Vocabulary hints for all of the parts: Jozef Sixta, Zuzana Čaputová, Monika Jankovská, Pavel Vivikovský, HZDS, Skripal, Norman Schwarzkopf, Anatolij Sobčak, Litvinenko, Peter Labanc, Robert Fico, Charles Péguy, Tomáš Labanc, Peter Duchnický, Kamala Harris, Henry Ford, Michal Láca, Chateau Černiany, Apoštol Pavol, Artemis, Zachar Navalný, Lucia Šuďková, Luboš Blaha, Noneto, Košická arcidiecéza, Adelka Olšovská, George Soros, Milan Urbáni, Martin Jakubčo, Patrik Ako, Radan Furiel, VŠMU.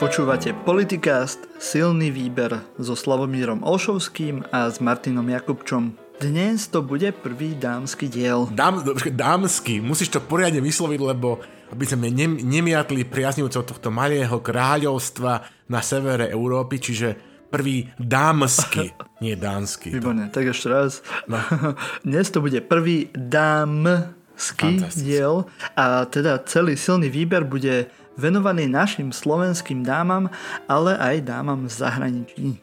Počúvate Politikast, silný výber so Slavomírom Olšovským a s Martinom Jakubčom. Dnes to bude prvý dámsky diel. Dámsky, musíš to poriadne vysloviť, lebo aby sme nemiatli priaznivcov tohto malého kráľovstva na severe Európy, čiže prvý dámsky, nie dánsky. Výborné, tak ešte raz. No. Dnes to bude prvý dámsky diel a teda celý silný výber bude venovaný našim slovenským dámam, ale aj dámam z zahraničí.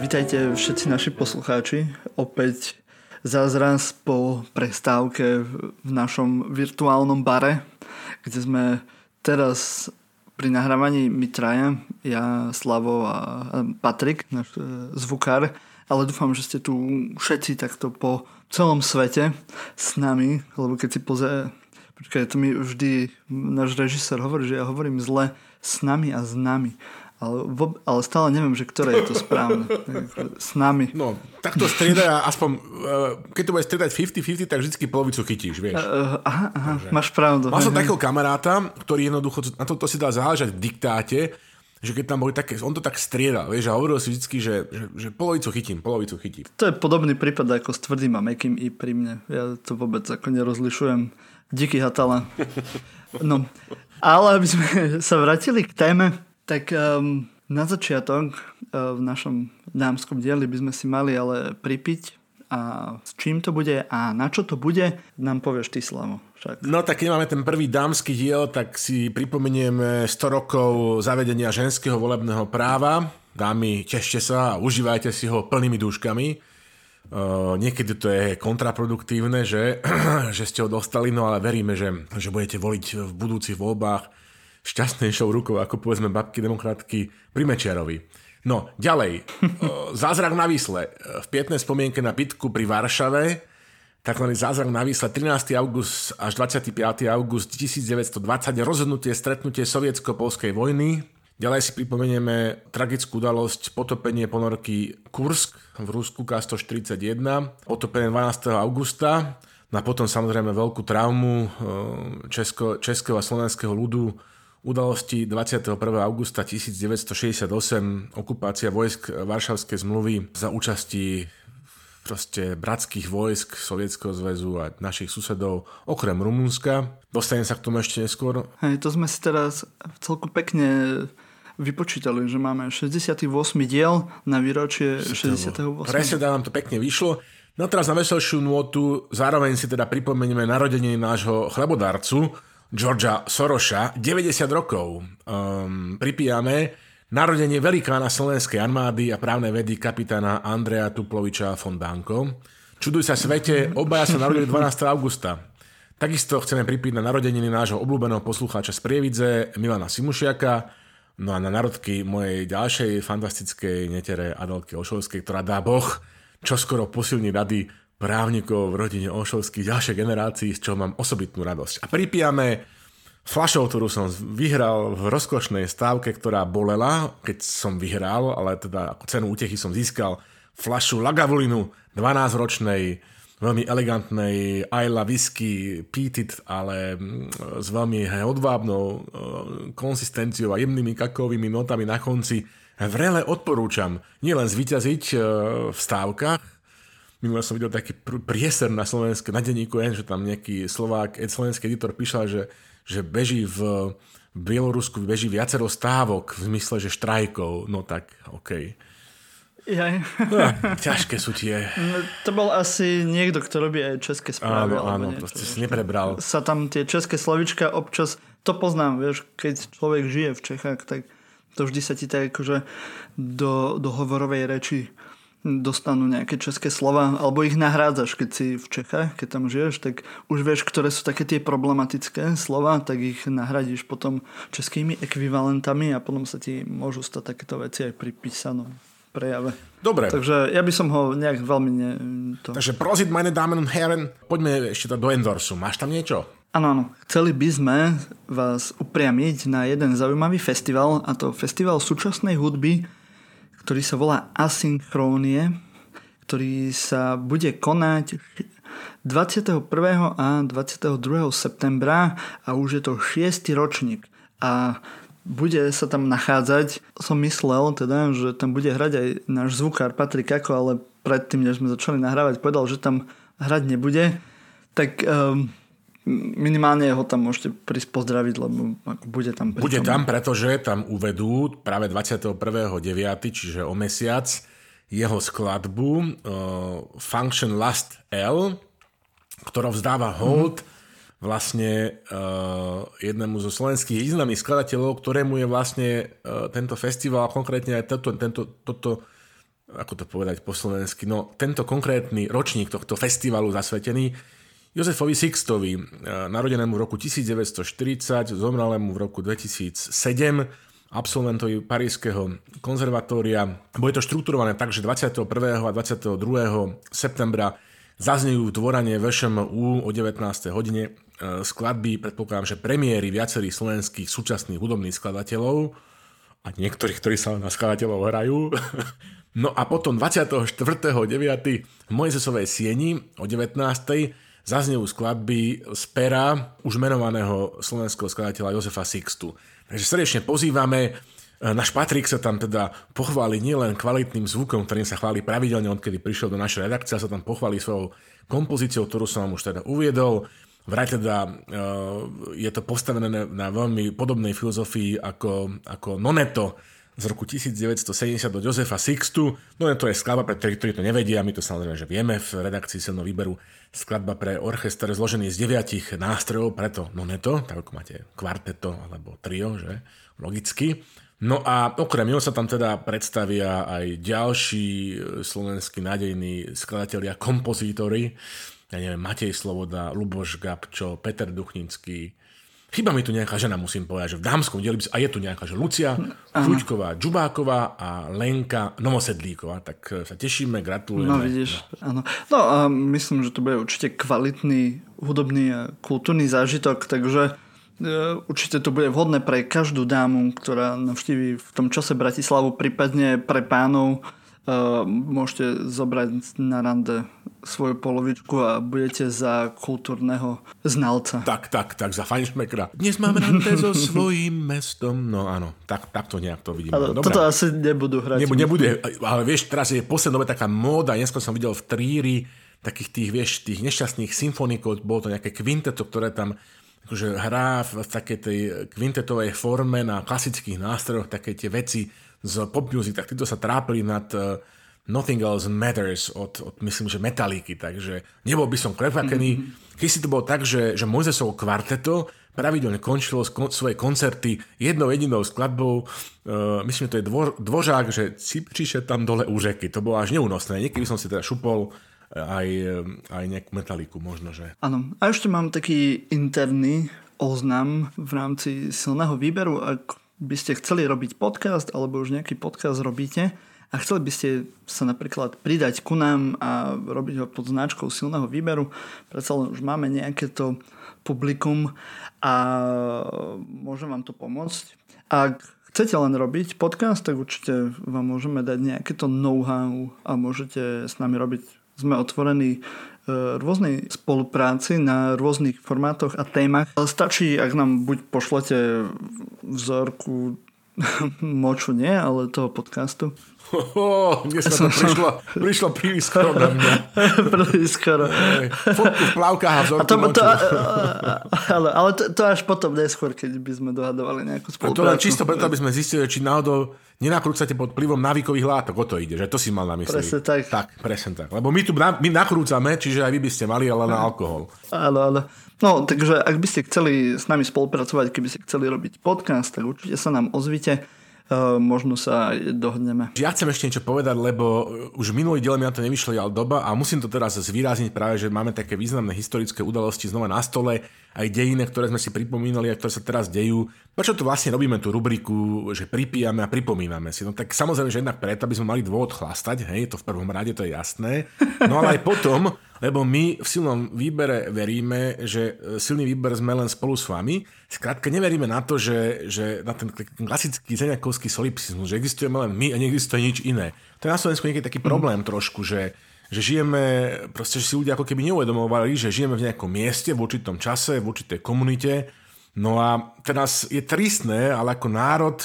Vitajte všetci naši poslucháči. Opäť zázraz po prestávke v našom virtuálnom bare, kde sme teraz pri nahrávaní my traja, ja, Slavo a Patrik, náš zvukár, ale dúfam, že ste tu všetci takto po celom svete s nami, lebo keď si počkaj, to mi vždy náš režisér hovorí, že ja hovorím zle s nami a s nami. Ale stále neviem, že ktoré je to správne. S nami. No, tak to strieda aspoň, keď to bude striedať 50-50, tak vždycky polovicu chytíš, vieš. Aha, takže máš pravdu. Mal som takého kamaráta, ktorý jednoducho, na to si dal záležať v diktáte, že keď tam boli také, on to tak striedal, vieš, a hovoril si vždycky, že polovicu chytím. To je podobný prípad ako s tvrdým a mäkkým i pri mne. Ja to vôbec ako nerozlišujem. Díky, Hatala. No, ale aby sme sa vrátili k téme, tak na začiatok v našom dámskom dieli by sme si mali ale pripiť, a s čím to bude a na čo to bude, nám povieš ty, Slavo. No tak keď máme ten prvý dámsky diel, tak si pripomenieme 100 rokov zavedenia ženského volebného práva. Dámy, tešte sa a užívajte si ho plnými dúškami. Niekedy to je kontraproduktívne, že ste ho dostali, no ale veríme, že budete voliť v budúcich voľbách šťastnejšou rukou, ako povedzme babky demokratky pri Mečiarovi. No, ďalej. Zázrak na Výsle. V pietnej spomienke na bitku pri Varšave, takzvaný zázrak na Výsle, 13. august až 25. august 1920, stretnutie sovietsko-polskej vojny. Ďalej si pripomenieme tragickú udalosť, potopenie ponorky Kursk v Rusku K-141, potopené 12. augusta. A potom samozrejme veľkú traumu českého a slovenského ľudu, udalosti 21. augusta 1968, okupácia vojsk Varšavskej zmluvy za účasti proste bratských vojsk Sovietskeho zväzu a našich susedov, okrem Rumunska. Dostanem sa k tomu ešte neskôr. Hej, to sme si teraz celku pekne vypočítali, že máme 68. diel na výročie 68. Presne, nám to pekne vyšlo. No teraz na veselšiu nôtu, zároveň si teda pripomenieme narodenie nášho chlebodárcu, Georgea Sorosa, 90 rokov. Pripíjame narodenie velikána slovenskej armády a právnej vedy kapitána Andreja Tuploviča von Danko. Čuduj sa svete, obaja sa narodili 12. augusta. Takisto chceme pripíť na narodeniny nášho obľúbeného poslucháča z Prievidze, Milana Simušiaka, no a na narodky mojej ďalšej fantastickej netere Adelky Olšovskej, ktorá dá Boh čoskoro posilní rady právnikov v rodine Olšovských ďalšej generácii, z čoho mám osobitnú radosť. A pripíjame fľašou, ktorú som vyhral v rozkošnej stávke, ktorá bolela, keď som vyhral, ale teda ako cenu útechy som získal fľašu Lagavulinu 12-ročnej, veľmi elegantnej Isla whisky peated, ale s veľmi odvábnou konsistenciou a jemnými kakaovými notami na konci. Vrele odporúčam nielen zvíťaziť v stávkach. Minule som videl taký prieser na Slovensku, na denníku, že tam nejaký Slovák, slovenský editor píšal, že beží v Bielorusku, beží viacero stávok v zmysle, že štrajkov. No tak, okej. Jaj. No, ťažké sú tie. No, to bol asi niekto, kto robí aj české správy. Áno, proste si neprebral. Sa tam tie české slovička občas, to poznám, vieš, keď človek žije v Čechách, tak to vždy sa ti tak akože do hovorovej reči dostanú nejaké české slova, alebo ich nahrádzaš, keď si v Čechách, keď tam žiješ, tak už vieš, ktoré sú také tie problematické slova, tak ich nahradíš potom českými ekvivalentami a potom sa ti môžu stať takéto veci aj pri písanom prejave. Dobre. Takže ja by som ho nejak veľmi... Takže prosit, meine Damen und Herren, poďme ešte do endorsu. Máš tam niečo? Áno, áno. Chceli by sme vás upriamiť na jeden zaujímavý festival, a to festival súčasnej hudby, ktorý sa volá Asynchrónie, ktorý sa bude konať 21. a 22. septembra a už je to 6. ročník. A bude sa tam nachádzať, som myslel teda, že tam bude hrať aj náš zvukár Patrik Ako, ale predtým, než sme začali nahrávať, povedal, že tam hrať nebude. Tak minimálne ho tam môžete prísť pozdraviť, lebo bude tam. Bude tam, pretože tam uvedú práve 21.9., čiže o mesiac, jeho skladbu Function Last L, ktorá vzdáva hold vlastne jednému zo slovenských významných skladateľov, ktorému je vlastne tento festival, konkrétne aj toto, ako to povedať po slovensky, no tento konkrétny ročník tohto festivalu zasvetený Jozefovi Sixtovi, narodenému v roku 1940, zomralému v roku 2007, absolventovi Parížskeho konzervatória. Bude to štrukturované tak, že 21. a 22. septembra zaznejú v dvorane VŠMU o 19. hodine skladby, predpokladám, že premiéry viacerých slovenských súčasných hudobných skladateľov a niektorých, ktorí sa na skladateľov hrajú. No a potom 24.9. v Mojzesovej sieni o 19. zaznejú skladby z pera už menovaného slovenského skladateľa Jozefa Sixtu. Takže srdečne pozývame. Náš Patrik sa tam teda pochváli nielen kvalitným zvukom, ktorým sa chváli pravidelne, odkedy prišiel do našej redakcie, sa tam pochváli svojou kompozíciou, ktorú som vám už teda uviedol. Vraj teda je to postavené na veľmi podobnej filozofii ako Noneto z roku 1970 od Jozefa Sixtu. Noneto je skladba pre tých, ktorí to nevedia, my to samozrejme, že vieme, v redakcii silno výberu skladba pre orchester zložený z 9 nástrojov, preto Noneto, tak ako máte kvarteto alebo trio, že? Logicky. No a okrem jeho sa tam teda predstavia aj ďalší slovenskí nádejní skladatelia, kompozítori. Ja neviem, Matej Sloboda, Luboš Gabčo, Peter Duchnický. Chyba mi tu nejaká žena, musím povedať, že v dámskom dieli a je tu nejaká, že Lucia Šuďková, Džubáková a Lenka Novosedlíková. Tak sa tešíme, gratulujeme. No vidíš, áno. No a myslím, že to bude určite kvalitný hudobný a kultúrny zážitok, takže určite to bude vhodné pre každú dámu, ktorá navštíví v tom čase Bratislavu, prípadne pre pánov. Môžete zobrať na rande svoju polovičku a budete za kultúrneho znalca. Tak, za fajnšmekra. Dnes máme rande so svojím mestom. No áno, tak to nejak to vidíme. Ale toto asi nebudú hrať. Nebude, ale vieš, teraz je posledná doba taká móda. Dnesko som videl v Tríri takých tých nešťastných symfonikov. Bolo to nejaké kvinteto, ktoré tam akože hrá v takej tej kvintetovej forme na klasických nástrojoch, také tie veci z pop music, tak títo sa trápili nad Nothing Else Matters od myslím, že Metallica, takže nebol by som prekvapený. Keď si to bolo tak, že Mojzesovo kvarteto pravidelne končilo svoje koncerty jednou jedinou skladbou, myslím, že to je Dvořák, že cipčiše tam dole u řeky, to bolo až neúnosné, niekedy som si teda šupol aj nejakú Metalliku možno, že? Áno. A ešte mám taký interný oznam v rámci silného výberu. Ak by ste chceli robiť podcast, alebo už nejaký podcast robíte a chceli by ste sa napríklad pridať ku nám a robiť ho pod značkou silného výberu, predsa len už máme nejaké to publikum a môžem vám to pomôcť. Ak chcete len robiť podcast, tak určite vám môžeme dať nejaké to know-how a môžete s nami robiť. Sme otvorení rôznej spolupráci na rôznych formátoch a témach. Stačí, ak nám buď pošlete vzorku moču, nie, ale toho podcastu. Dnes sa to prišlo príliš skoro na mňa. Príliš skoro. Fotku v plavkách a vzorku moču. Ale to až potom neskôr, keď by sme dohadovali nejakú spoluprácu. A to je čisto preto, aby sme zistili, či náhodou nenakrúcate pod vplyvom návykových látok. O to ide, že to si mal na mysli. Presne tak. Tak, presne tak. Lebo my tu my nakrúcame, čiže aj vy by ste mali, ale na alkohol. Áno. No, takže ak by ste chceli s nami spolupracovať, keby ste chceli robiť podcast, tak určite sa nám ozvite. možno sa dohodneme. Ja chcem ešte niečo povedať, lebo už minulý diel mi na to nevyšla doba a musím to teraz zvýrazniť práve, že máme také významné historické udalosti znova na stole, aj dejiny, ktoré sme si pripomínali a ktoré sa teraz dejú. Prečo tu vlastne robíme tú rubriku, že pripíjame a pripomíname si? No tak samozrejme, že jednak preto, aby sme mali dôvod chlastať, hej, to v prvom rade, to je jasné. No ale aj potom, lebo my v silnom výbere veríme, že silný výber sme len spolu s vami. Skrátka neveríme na to, že na ten klasický zeniakovský solipsizmus, že existujeme len my a neexistuje nič iné. To je na Slovensku niekedy taký problém trošku, že žijeme, proste že si ľudia ako keby neuvedomovali, že žijeme v nejakom mieste, v určitom čase, v určitej komunite. No a teraz je tristné, ale ako národ,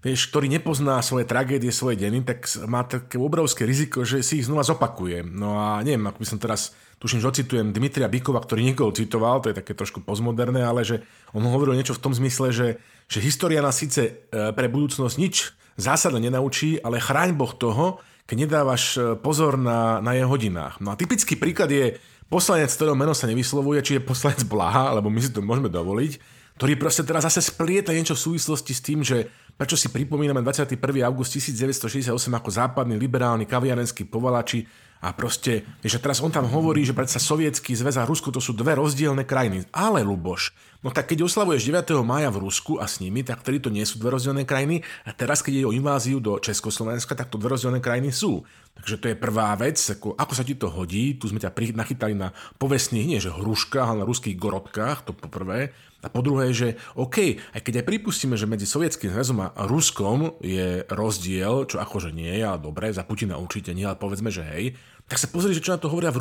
vieš, ktorý nepozná svoje tragédie, svoje deny, tak má také obrovské riziko, že si ich znova zopakuje. No a neviem, ako by som teraz, tuším, že ocitujem Dmitria Bikova, ktorý niekoho citoval, to je také trošku postmoderné, ale že on hovoril niečo v tom zmysle, že história nás síce pre budúcnosť nič zásadne nenaučí, ale chráň Boh toho, keď nedávaš pozor na jeho hodinách. No a typický príklad je poslanec, ktorého meno sa nevyslovuje, či je poslanec Blaha, alebo my si to môžeme dovoliť, ktorý proste teraz zase splieta niečo v súvislosti s tým, že prečo si pripomíname 21. august 1968 ako západný liberálny kaviarenský povalači a proste, že teraz on tam hovorí, že predsa Sovietský zväz a Rusko to sú dve rozdielne krajiny. Ale Luboš, no tak keď oslavuješ 9. mája v Rusku a s nimi, tak tedy to nie sú dve rozdielne krajiny a teraz keď je o inváziu do Československa, tak to dve rozdielne krajiny sú. Takže to je prvá vec, ako sa ti to hodí, tu sme ťa nachytali na povestných, nie že hruškách, ale na ruských gorodkách, to poprvé. A po druhé, že OK, aj keď aj pripustíme, že medzi Sovietským zväzom a Ruskom je rozdiel, čo akože nie je, ale dobre, za Putina určite nie, ale povedzme, že hej, tak sa pozri, že čo na to hovoria v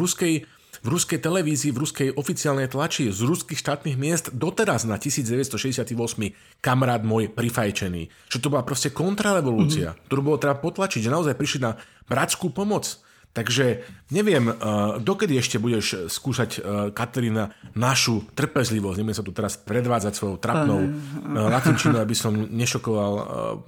ruskej televízii, v ruskej oficiálnej tlači, z ruských štátnych miest doteraz na 1968 kamarát môj prifajčený. Čo to bola proste kontrarevolúcia, ktorú bolo treba potlačiť, že naozaj prišli na bratskú pomoc. Takže neviem, dokedy ešte budeš skúšať, Katarína, našu trpezlivosť. Nebudem sa tu teraz predvádzať svojou trapnou latinčinou, aby som nešokoval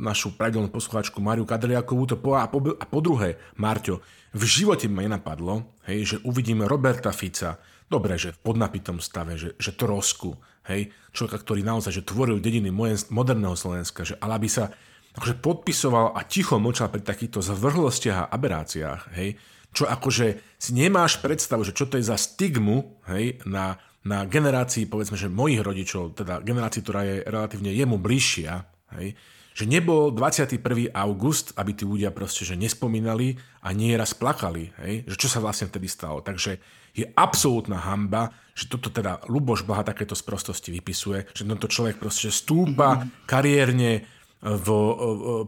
našu pravidelnú poslucháčku Máriu Kadriákovú. A po druhé, Marťo, v živote ma nenapadlo, hej, že uvidíme Roberta Fica, dobre, že v podnapitom stave, že trosku, hej, človeka, ktorý naozaj že tvoril dediny moderného Slovenska, že ale aby sa akože podpisoval a ticho mlčal pri takýchto zvrhlostiach a aberáciách, hej, čo akože si nemáš predstavu, že čo to je za stigmu, hej, na generácii, povedzme, že mojich rodičov, teda generácii, ktorá je relatívne jemu bližšia, hej, že nebol 21. august, aby tí ľudia proste že nespomínali a nieraz plakali, hej, že čo sa vlastne vtedy stalo. Takže je absolútna hanba, že toto teda Luboš Blaha takéto sprostosti vypisuje, že tento človek proste stúpa kariérne v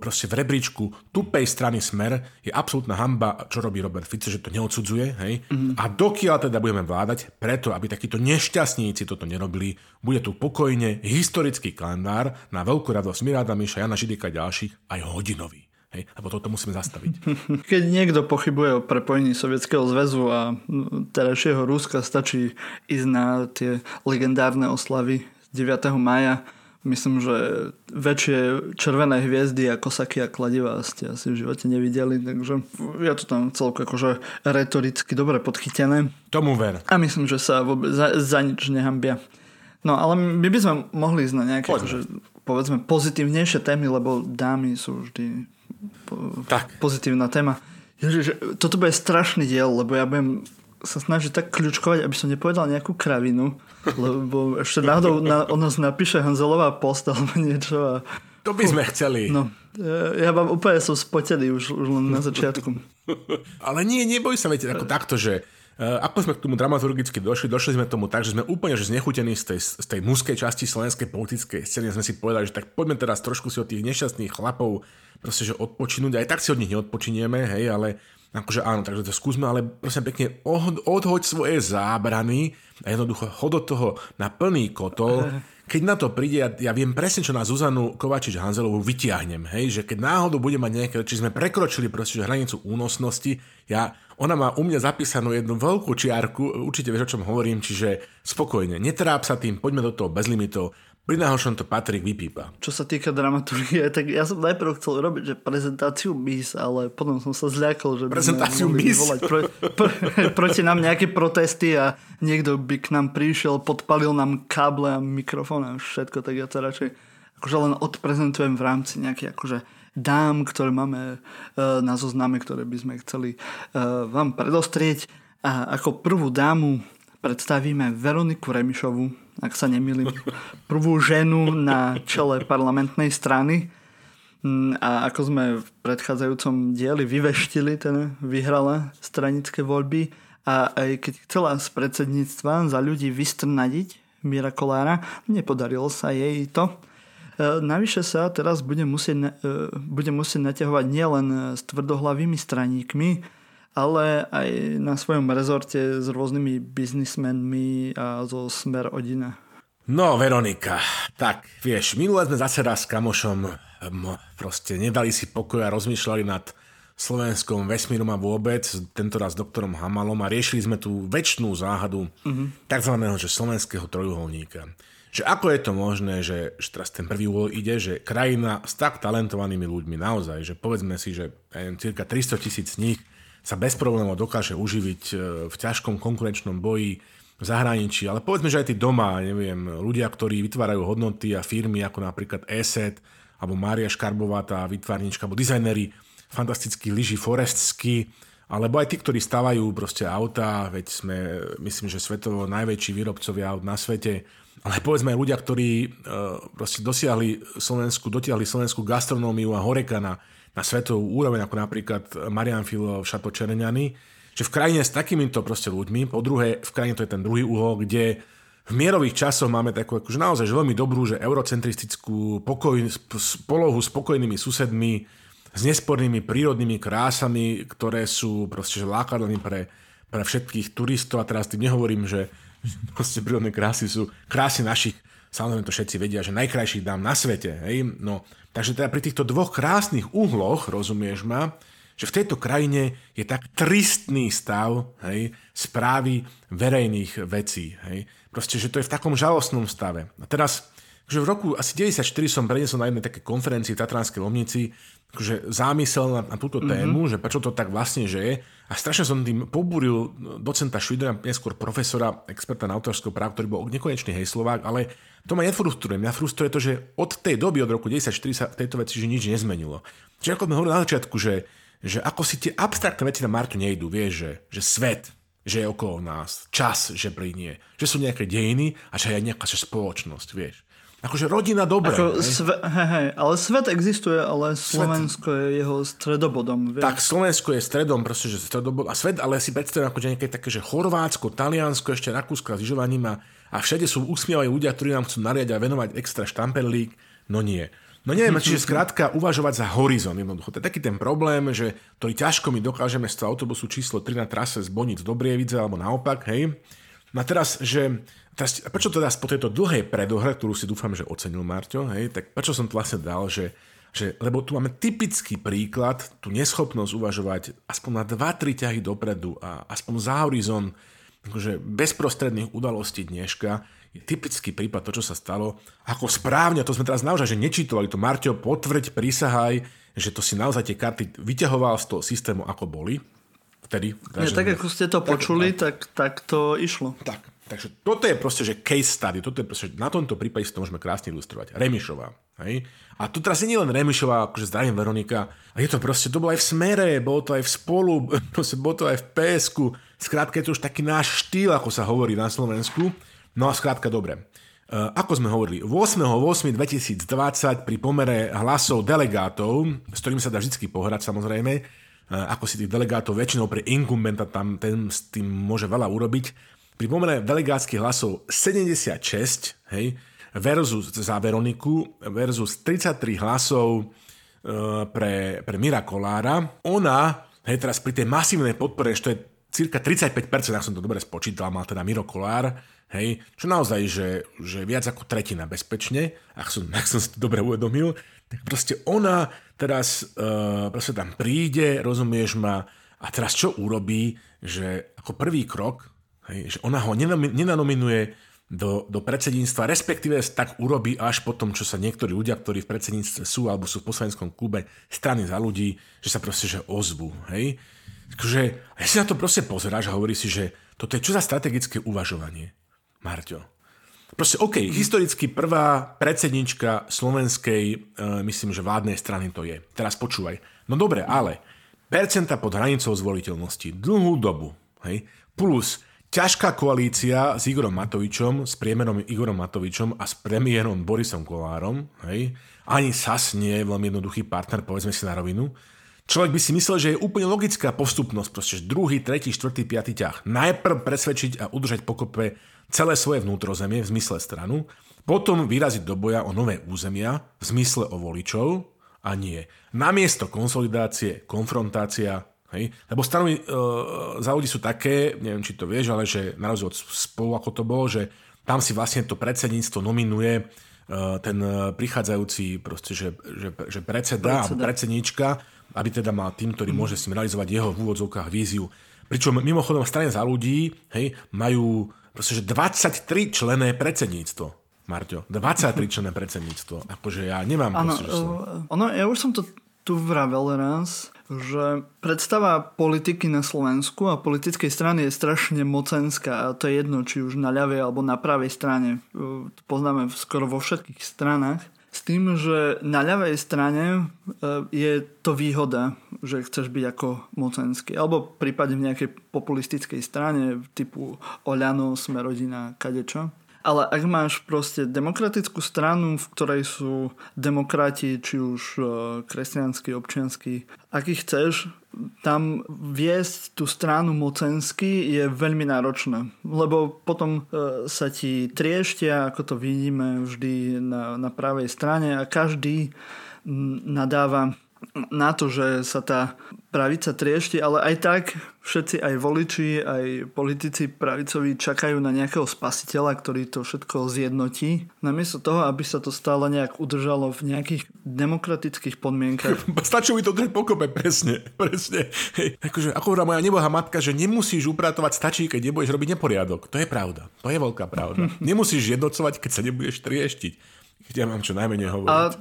rebríčku tupej strany Smer. Je absolútna hanba, čo robí Robert Fico, že to neodsudzuje. Hej? A dokiaľ teda budeme vládať, preto, aby takíto nešťastníci toto nerobili, bude tu pokojne historický kalendár na veľkú radosť Mira Míša, Jana Žideka a ďalších, aj hodinový. Hej? Lebo toto musíme zastaviť. Keď niekto pochybuje o prepojení Sovietskeho zväzu a terajšieho Ruska, stačí ísť na tie legendárne oslavy 9. mája. Myslím, že väčšie červené hviezdy ako saky a kladiva ste asi v živote nevideli, takže ja to tam celko akože retoricky dobre podchytené. Tomu ver. A myslím, že sa vôbec za nič nehambia. No ale my by sme mohli ísť na nejaké akože, povedzme pozitívnejšie témy, lebo dámy sú vždy pozitívna téma. Ježiš, toto bude strašný diel, lebo ja budem sa snaží tak kľúčkovať, aby som nepovedal nejakú kravinu, lebo ešte náhodou o nás napíše Hanzelová post alebo niečo. A to by sme chceli. No, ja vám úplne som spotený už len na začiatku. Ale nie, neboj sa, viete, ako takto, že ako sme k tomu dramaturgicky došli sme k tomu tak, že sme úplne že znechutení z tej mužskej časti slovenskej politickej scény. Sme si povedali, že tak poďme teraz trošku si od tých nešťastných chlapov proste, že odpočinúť. Aj tak si od nich neodpočinieme, hej, ale akože áno, takže to skúsme, ale prosím pekne odhoď svoje zábrany a jednoducho chod od toho na plný kotol. Keď na to príde, ja viem presne, čo na Zuzanu Kovačič-Hanzelovú vytiahnem, hej, že keď náhodou bude mať nejaké, či sme prekročili proste hranicu únosnosti, ona má u mňa zapísanú jednu veľkú čiarku, určite vieš, o čom hovorím, čiže spokojne, netráp sa tým, poďme do toho bez limitov. Pri najhoršom to Patrik vypípa. Čo sa týka dramaturgie, tak ja som najprv chcel robiť že prezentáciu BIS, ale potom som sa zľakol, že by prezentáciu BIS volať proti nám nejaké protesty a niekto by k nám prišiel, podpalil nám káble a mikrofón a všetko, tak ja to radšej akože len odprezentujem v rámci nejakých akože dám, ktoré máme na zozname, ktoré by sme chceli vám predostrieť. A ako prvú dámu predstavíme Veroniku Remišovu, ak sa nemýlim, prvú ženu na čele parlamentnej strany. A ako sme v predchádzajúcom dieli vyveštili, ten vyhrala stranické voľby a aj keď chcela z predsedníctva za ľudí vystrnadiť Mira Kolára, nepodarilo sa jej to. Navyše sa teraz bude musieť naťahovať nielen s tvrdohlavými straníkmi, ale aj na svojom rezorte s rôznymi biznismenmi a zo Smer Odina. No, Veronika, tak vieš, minulé sme zase raz s kamošom proste nedali si pokoj a rozmýšľali nad slovenskom vesmírom a vôbec, tento raz s doktorom Hamalom a riešili sme tú večnú záhadu takzvaného slovenského trojuholníka. Že ako je to možné, že teraz ten prvý úhol ide, že krajina s tak talentovanými ľuďmi naozaj, že povedzme si, že cirka 300 000 z nich sa bez problémov dokáže uživiť v ťažkom konkurenčnom boji v zahraničí, ale povedzme, že aj tí doma, neviem, ľudia, ktorí vytvárajú hodnoty a firmy, ako napríklad ESET, alebo Mária Škarbová, tá vytvarnička, alebo dizajneri fantastických lyží Forestský, alebo aj tí, ktorí stavajú proste autá, veď sme, myslím, že svetovo najväčší výrobcovia aut na svete, ale povedzme aj ľudia, ktorí proste dotiahli slovenskú gastronómiu a horeka na svetovú úroveň, ako napríklad Marian Filo v Chateau Černiany, že v krajine s takýmito proste ľuďmi, po druhé, v krajine to je ten druhý uhol, kde v mierových časoch máme takú akože naozaj veľmi dobrú, že eurocentristickú polohu s pokojnými susedmi, s nespornými prírodnými krásami, ktoré sú proste lákadlami pre všetkých turistov. A teraz tým nehovorím, že proste prírodné krásy sú krásy našich, samozrejme to všetci vedia, že najkrajších dám na svete. Hej? No, takže teda pri týchto dvoch krásnych uhloch, rozumieš ma, že v tejto krajine je tak tristný stav, hej, správy verejných vecí. Hej. Proste, že to je v takom žalostnom stave. A teraz, že v roku asi 1994 som prednesol na jednej takej konferencii v Tatranskej Lomnici akože zámysel na túto tému, že prečo to tak vlastne, že je. A strašne som tým pobúril docenta Švidera, neskôr profesora, experta na autorského práva, ktorý bol nekonečný hejslovák, ale to ma nefrustruje. Mňa frustruje to, že od tej doby, od roku 1994 sa tejto veci že nič nezmenilo. Čiže ako sme hovorili na začiatku, že ako si tie abstraktné veci na Martu nejdú, vieš, že svet, že je okolo nás, čas, že plinie, že sú nejaké dejiny a že je nejaká spoločnosť, vieš. Akože rodina dobrá. Ako ale svet existuje, ale Slovensko je jeho stredobodom. Vieš? Tak, Slovensko je stredom, proste, že stredobod. A svet, ale si predstavím ako nejaké také, že Chorvátsko, Taliansko, ešte Rakúsko a zvyžovaním a všade sú usmievajú ľudia, ktorí nám chcú nariadiť a venovať extra štamperlík, no nie. No neviem, čiže skrátka uvažovať za horizont jednoducho. To je taký ten problém, že to ťažko my dokážeme z toho autobusu číslo 3 na trase z Bonic do Brievidze alebo naopak, hej. No a teraz, prečo to teraz po tejto dlhej predohre, ktorú si dúfam, že ocenil Marťo, hej, tak prečo som to vlastne dal, že lebo tu máme typický príklad, tú neschopnosť uvažovať aspoň na 2-3 ťahy dopredu a aspoň za horizont akože bezprostredných udalostí dneška, je typický prípad to, čo sa stalo. Ako správne, to sme teraz naozaj že nečítovali. To Marťo, potvrď, prisahaj, že to si naozaj tie karty vyťahoval z toho systému, ako boli. Vtedy, tak ako ste to počuli, tak to išlo. Tak, takže toto je proste, že case study. Toto je proste, na tomto prípade si to môžeme krásne ilustrovať. Remišová. Hej? A tu teraz nie len Remišová, akože zdravím Veronika. A je to proste, to bolo aj v Smere, bolo to aj v Spolu, proste, bolo to aj v PS-ku. Skrátka je to už taký náš štýl, ako sa hovorí na Slovensku. No a skrátka, dobre. Ako sme hovorili, 8.8.2020 pri pomere hlasov delegátov, s ktorým sa dá vždy pohrať samozrejme, ako si tých delegátov väčšinou pre inkumbenta tam ten s tým môže veľa urobiť, pri pomere delegátskych hlasov 76, hej, versus za Veroniku, versus 33 hlasov pre Mira Kolára. Ona, hej, teraz pri tej masívnej podpore, čo je cirka 35%, ak som to dobre spočítal, mal teda Miro Kolár, hej, čo naozaj, že viac ako tretina bezpečne, ak som si to dobre uvedomil, tak proste ona teraz proste tam príde, rozumieš ma, a teraz čo urobí, že ako prvý krok, hej, že ona ho nenanominuje do predsedníctva, respektíve tak urobí až po tom, čo sa niektorí ľudia, ktorí v predsedníctve sú alebo sú v poslaneckom klube strany Za ľudí, že sa proste že ozvú. Hej. Takže ja si na to proste pozeráš a hovorí si, že toto je čo za strategické uvažovanie. Marťo, Proste okej, historicky prvá predsednička slovenskej, myslím, že vládnej strany to je. Teraz počúvaj. No dobre, ale percenta pod hranicou zvoliteľnosti. Dlhú dobu. Hej? Plus ťažká koalícia s Igorom Matovičom, s priemerom Igorom Matovičom a s premiérom Borisom Kolárom. Hej? Ani SAS nie je veľmi jednoduchý partner, povedzme si na rovinu. Človek by si myslel, že je úplne logická postupnosť, proste druhý, tretí, štvrtý, piatý ťah. Najprv presvedčiť a udržať pokope celé svoje vnútrozemie v zmysle stranu, potom vyraziť do boja o nové územia v zmysle o voličov a nie. Namiesto konsolidácie, konfrontácia, hej? Lebo strany za ľudí sú také, neviem, či to vieš, ale že na rozdiel od Spolu, ako to bolo, že tam si vlastne to predsedníctvo nominuje ten prichádzajúci proste, že predseda, predsedníčka, aby teda mal tým, ktorý môže si realizovať jeho v úvodzovkách víziu. Pričom mimochodom v strane Za ľudí, hej, majú proste, že 23 členné predsedníctvo. Marťo, 23 členné predsedníctvo. Akože ja nemám proste, že ono, ja už som to tu vravel raz, že predstava politiky na Slovensku a politickej strany je strašne mocenská a to je jedno, či už na ľavej alebo na pravej strane. Poznáme skoro vo všetkých stranách. S tým, že na ľavej strane je to výhoda, že chceš byť ako mocenský. Alebo prípadne v nejakej populistickej strane typu Oľano, Smerodina, kadečo. Ale ak máš proste demokratickú stranu, v ktorej sú demokrati, či už kresťanskí, občianskí, aký chceš, tam viesť tú stranu mocensky je veľmi náročné. Lebo potom sa ti trieštia, ako to vidíme vždy na pravej strane a každý nadáva na to, že sa tá pravica triešti, ale aj tak všetci aj voliči, aj politici pravicovi čakajú na nejakého spasiteľa, ktorý to všetko zjednotí. Namiesto toho, aby sa to stále nejak udržalo v nejakých demokratických podmienkach. Stačí mi to držať pokope, presne. Hej. Akože, ako hovorila moja nebohá matka, že nemusíš upratovať, stačí, keď nebudeš robiť neporiadok. To je pravda, to je veľká pravda. Nemusíš jednocovať, keď sa nebudeš trieštiť. Ja mám čo najmenej hovoriť. A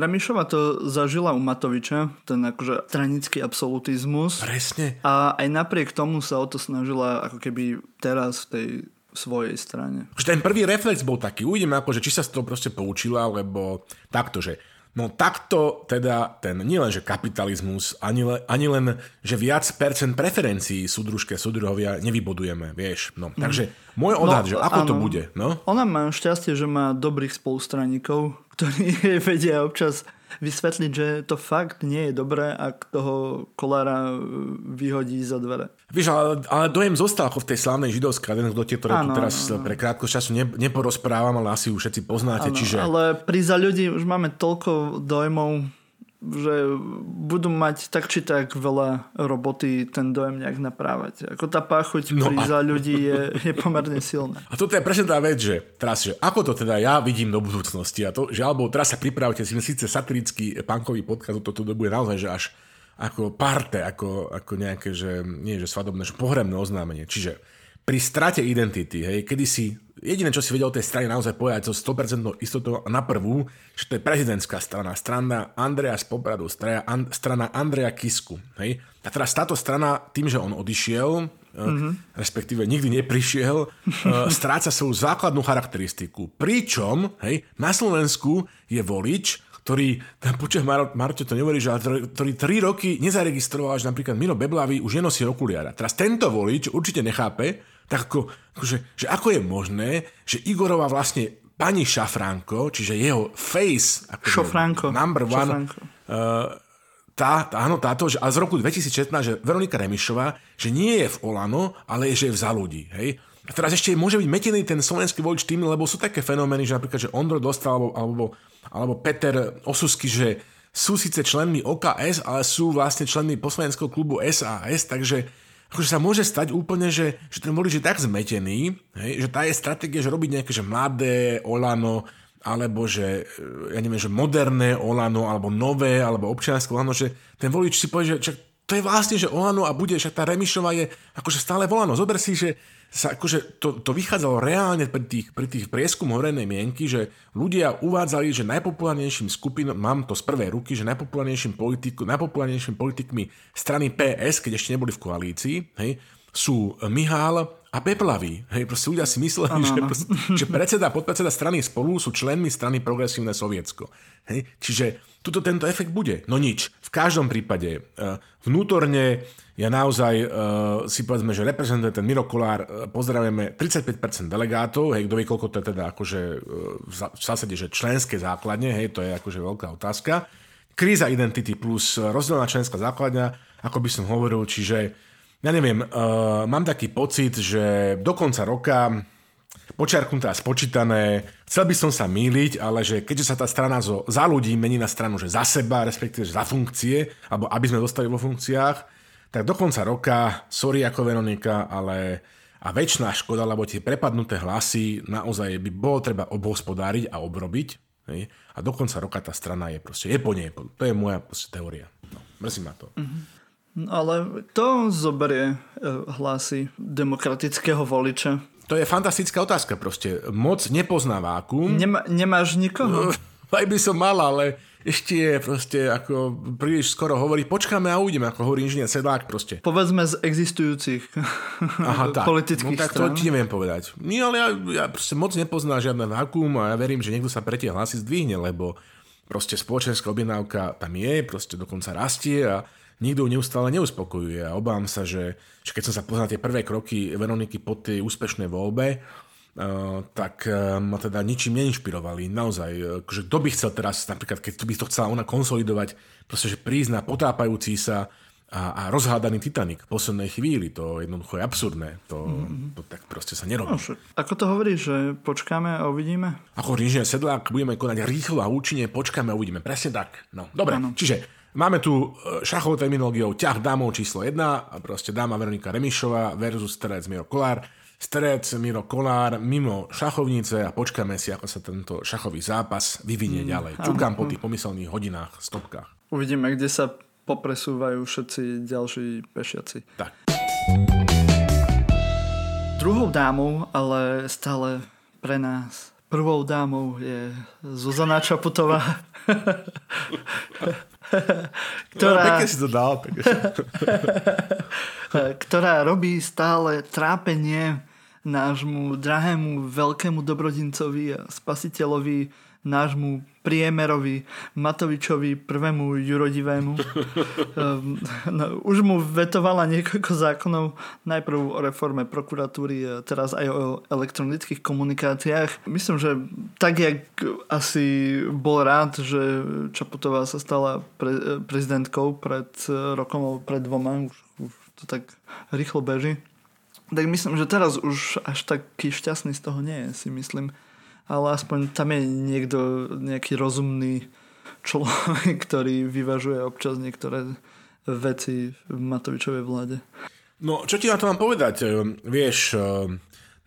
Remišová to zažila u Matoviča, ten akože stranický absolutizmus. Presne. A aj napriek tomu sa o to snažila ako keby teraz v tej svojej strane. Ten prvý reflex bol taký, uvidíme ako, že či sa z toho proste poučila, lebo takto, že no takto teda ten nielenže kapitalizmus, ani len, že viac percent preferencií súdružke, súdruhovia nevybudujeme, vieš. No, takže môj odhad, že ako áno, to bude. No? Ona má šťastie, že má dobrých spolustraníkov, ktorí vedia občas vysvetliť, že to fakt nie je dobré, ak toho Kolára vyhodí za dvere. Víš, ale dojem zostal ako v tej slávnej židovskej anekdote, ktoré tu teraz pre krátko času neporozprávam, ale asi ju všetci poznáte. Áno, čiže... Ale pri Za ľudí už máme toľko dojmov, že budú mať tak či tak veľa roboty ten dojem nejak naprávať. Ako tá páchuť pri Za ľudí je pomerne silná. A toto je presne tá vec, že teraz, že ako to teda ja vidím do budúcnosti a to, že alebo teraz sa pripravte, síce satirický punkový podcast, toto bude naozaj, že až ako parte, ako nejaké, že nie, že svadobné, že pohremné oznámenie. Čiže pri strate identity, hej, kedy si jediné, čo si vedel o tej strane naozaj povedať so 100% istotou na prvú, že to je prezidentská strana Andreja z Popradu, strana Andreja Kisku. Hej. A teraz táto strana, tým, že on odišiel, respektíve nikdy neprišiel, stráca svoju základnú charakteristiku. Pričom, hej, na Slovensku je volič, ktorý, počujem, Marťo, to neveríš, ale ktorý 3 roky nezaregistroval, že napríklad Miro Beblavý už nenosí okuliára. Teraz tento volič určite nechápe, tak že ako je možné, že Igorova vlastne pani Šafránko, čiže jeho face, Šafránko, number one, táto, že, ale z roku 2016, že Veronika Remišová, že nie je v Olano, ale je, že je v Za ľudí, hej. A teraz ešte môže byť metený ten slovenský volič tým, lebo sú také fenomény, že napríklad, že Ondro Dostal alebo Peter Osuský, že sú síce členmi OKS, ale sú vlastne členmi poslaneckého klubu SAS, takže akože sa môže stať úplne, že ten volič je tak zmetený, hej, že tá je stratégia, že robiť nejaké, že mladé Olano, alebo že, ja neviem, že moderné Olano, alebo nové, alebo občianske Olano, že ten volič si povie, že to je vlastne, že Olano a bude, že tá Remišová je akože stále Olano. Zober si, že sa akože to vychádzalo reálne pri tých prieskumoch verejnej mienky, že ľudia uvádzali, že najpopulárnejším skupinom, mám to z prvej ruky, že najpopulárnejším politikmi strany PS, keď ešte neboli v koalícii, hej, sú Mihál a Beblavý. Hej, proste ľudia si mysleli, že predseda a podpredseda strany Spolu sú členmi strany Progresívne Sovietsko. Hej, čiže tuto tento efekt bude. No nič. V každom prípade vnútorne ja naozaj si povedzme, že reprezentuje ten Miro Kolár, pozdravujeme 35% delegátov, hej, kto vie, koľko to je teda akože v zásade, že členské základne, hej, to je akože veľká otázka. Kríza identity plus rozdielna členská základňa, ako by som hovoril, čiže ja neviem, mám taký pocit, že do konca roka, počiarknuté a spočítané, chcel by som sa mýliť, ale že keďže sa tá strana za ľudí mení na stranu, že za seba, respektíve za funkcie, alebo aby sme dostali vo funkciách, tak do konca roka, sorry ako Veronika, ale a väčšiná škoda, lebo tie prepadnuté hlasy naozaj by bolo treba obhospodáriť a obrobiť. Hej? A do konca roka tá strana je proste, je po nej, to je moja proste teória. No, mrzí ma to. Mm-hmm. No ale to zoberie hlasy demokratického voliča. To je fantastická otázka proste. Moc nepozná vákuum. Nemáš nikoho? Aj by som mal, ale ešte je proste ako príliš skoro hovorí. Počkáme a ujdeme, ako hovorí inžinier Sedlák proste. Povedzme z existujúcich politických strán. No tak to ti neviem povedať. Nie, ale ja proste moc nepozná žiadne vákuum a ja verím, že niekto sa pre tie hlasy zdvihne, lebo proste spoločenská objednávka tam je, proste dokonca rastie a nikto ju neustále neuspokojuje a obávam sa, že keď som sa poznal tie prvé kroky Veroniky po tej úspešnej voľbe, tak ma teda ničím neinšpirovali. Naozaj, že kto by chcel teraz, napríklad keď by to chcela ona konsolidovať, proste že prísť na potápajúci sa a rozhádaný Titanic v poslednej chvíli, to jednoducho je absurdné. To tak proste sa nerobí. No, ako to hovoríš, že počkáme a uvidíme? Ako inžinier Sedlák, budeme konať rýchlo a účinne, počkáme a uvidíme. Presne tak. No, dobre, ano. Čiže máme tu šachovou terminológiou ťah dámov číslo 1, a proste dáma Veronika Remišová versus strelec Miro Kolár. Strelec Miro Kolár mimo šachovnice a počkáme si, ako sa tento šachový zápas vyvinie ďalej. Čukám po tých pomyselných hodinách, stopkách. Uvidíme, kde sa popresúvajú všetci ďalší pešiaci. Tak. Druhou dámou, ale stále pre nás prvou dámou je Zuzana Čaputová. Ktorá robí stále trápenie nášmu drahému veľkému dobrodincovi a spasiteľovi, nášmu priemerovi Matovičovi prvému jurodivému. Už mu vetovala niekoľko zákonov, najprv o reforme prokuratúry a teraz aj o elektronických komunikáciách. Myslím, že tak, jak asi bol rád, že Čaputová sa stala prezidentkou pred rokom, pred dvoma, už to tak rýchlo beží. Tak myslím, že teraz už až taký šťastný z toho nie je, si myslím. Ale aspoň tam je niekto, nejaký rozumný človek, ktorý vyvažuje občas niektoré veci v Matovičovej vláde. No, čo ti na to mám povedať? Vieš,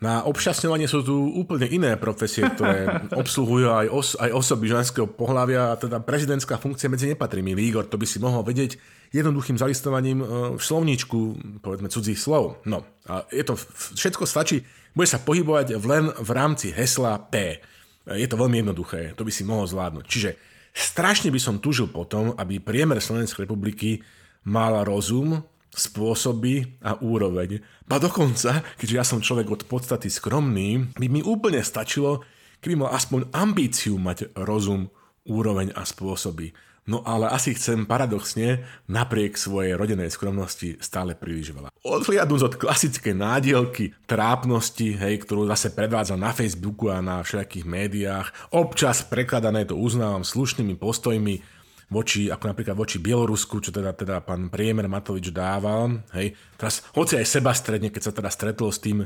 na obšťastňovanie sú tu úplne iné profesie, ktoré obsluhujú aj, aj osoby ženského pohlavia, a teda prezidentská funkcia medzi nepatrí. Igor, to by si mohol vedieť jednoduchým zalistovaním v slovníčku, povedzme, cudzích slov. No, a je to, všetko stačí, bude sa pohybovať len v rámci hesla P. Je to veľmi jednoduché, to by si mohol zvládnuť. Čiže strašne by som tužil potom, aby priemer Slovenskej republiky mal rozum, spôsoby a úroveň. A dokonca, keďže ja som človek od podstaty skromný, by mi úplne stačilo, keby mal aspoň ambíciu mať rozum, úroveň a spôsoby. No ale asi chcem paradoxne napriek svojej rodenej skromnosti stále príliš veľa. Odhliadnúc od klasickej nádielky trápnosti, hej, ktorú zase predvádza na Facebooku a na všetkých médiách, občas prekladané, to uznávam, slušnými postojmi voči, ako napríklad voči Bielorusku, čo teda pán premiér Matovič dával, hej. Teraz, hoci aj sebastredne, keď sa teda stretol s tým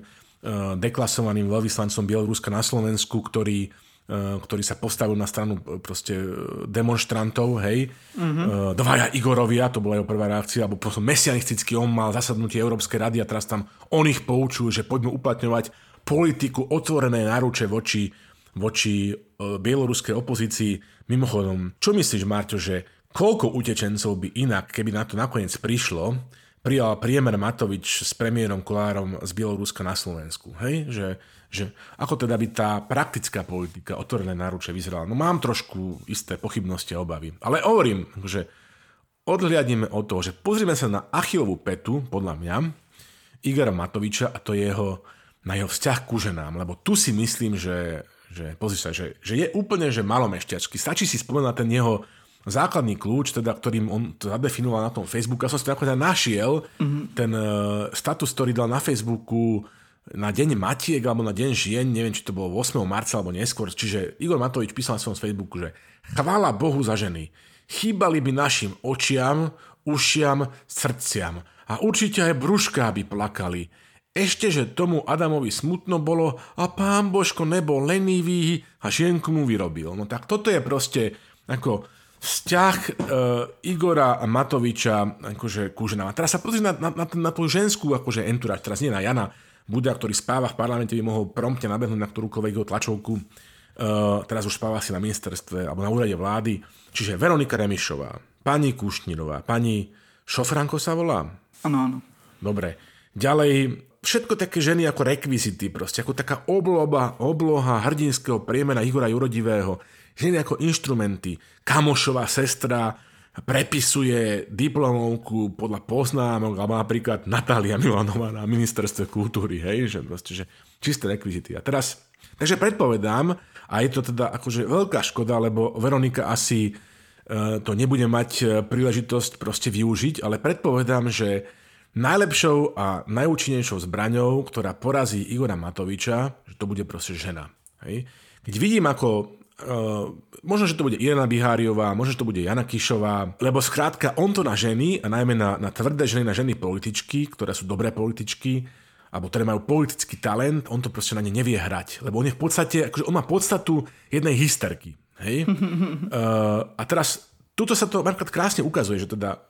deklasovaným veľvyslancom Bieloruska na Slovensku, ktorý sa postavil na stranu proste demonstrantov, hej. Mm-hmm. Dvaja Igorovia, to bola jeho prvá reakcia, alebo proste mesianisticky on mal zasadnutie Európskej rady a teraz tam on ich poučil, že poďme uplatňovať politiku otvorené náruče voči bieloruskej opozícii. Mimochodom, čo myslíš, Marťo, že koľko utečencov by inak, keby na to nakoniec prišlo, prijal priemer Matovič s premiérom Kolárom z Bieloruska na Slovensku? Hej? Že ako teda by tá praktická politika otvorené náruče vyzerala? No mám trošku isté pochybnosti a obavy. Ale hovorím, že odhliadneme od toho, že pozrieme sa na Achillovú pätu, podľa mňa, Igora Matoviča a to jeho, na jeho vzťah ku ženám, lebo tu si myslím, že je úplne že malomešťačky. Stačí si spomenúť ten jeho základný kľúč, teda, ktorým on to zadefinoval na tom Facebooku. Ja som si to akorát našiel, ten status, ktorý dal na Facebooku na deň matiek alebo na deň žien, neviem, či to bolo 8. marca alebo neskôr. Čiže Igor Matovič písal na svojom Facebooku, že chvála Bohu za ženy. Chýbali by našim očiam, ušiam, srdciam. A určite aj brúška by plakali. Ešte, že tomu Adamovi smutno bolo a pán Božko nebol lenivý a žienku mu vyrobil. No tak toto je proste ako vzťah Igora Matoviča akože ku ženám. A teraz sa pozrieť na tú ženskú akože enturáž, teraz nie na Jana Buda, ktorý spáva v parlamente, by mohol promptne nabehnúť na ktorúkoľvek jeho tlačovku. Teraz už spáva si na ministerstve alebo na úrade vlády. Čiže Veronika Remišová, pani Kušnírová, pani Šofranko sa volá? Áno, áno. Dobre. Ďalej, všetko také ženy ako rekvizity, proste ako taká obloha hrdinského priemena Igora Jurodivého. Ženy ako inštrumenty. Kamošová sestra prepisuje diplomovku podľa poznámok, alebo napríklad Natália Milanová na ministerstve kultúry, hej, že proste, že čisté rekvizity. A teraz, takže predpovedám, a je to teda akože veľká škoda, lebo Veronika asi to nebude mať príležitosť proste využiť, ale predpovedám, že najlepšou a najúčinnejšou zbraňou, ktorá porazí Igora Matoviča, že to bude proste žena. Hej. Keď vidím, ako možno, že to bude Irena Biháriová, možno, že to bude Jana Kišová, lebo skrátka on to na ženy, a najmä na tvrdé ženy, na ženy političky, ktoré sú dobré političky, alebo ktoré majú politický talent, on to proste na ne nevie hrať. Lebo on je v podstate, akože on má podstatu jednej hysterky. Hej. A teraz, tuto sa to napríklad krásne ukazuje, že teda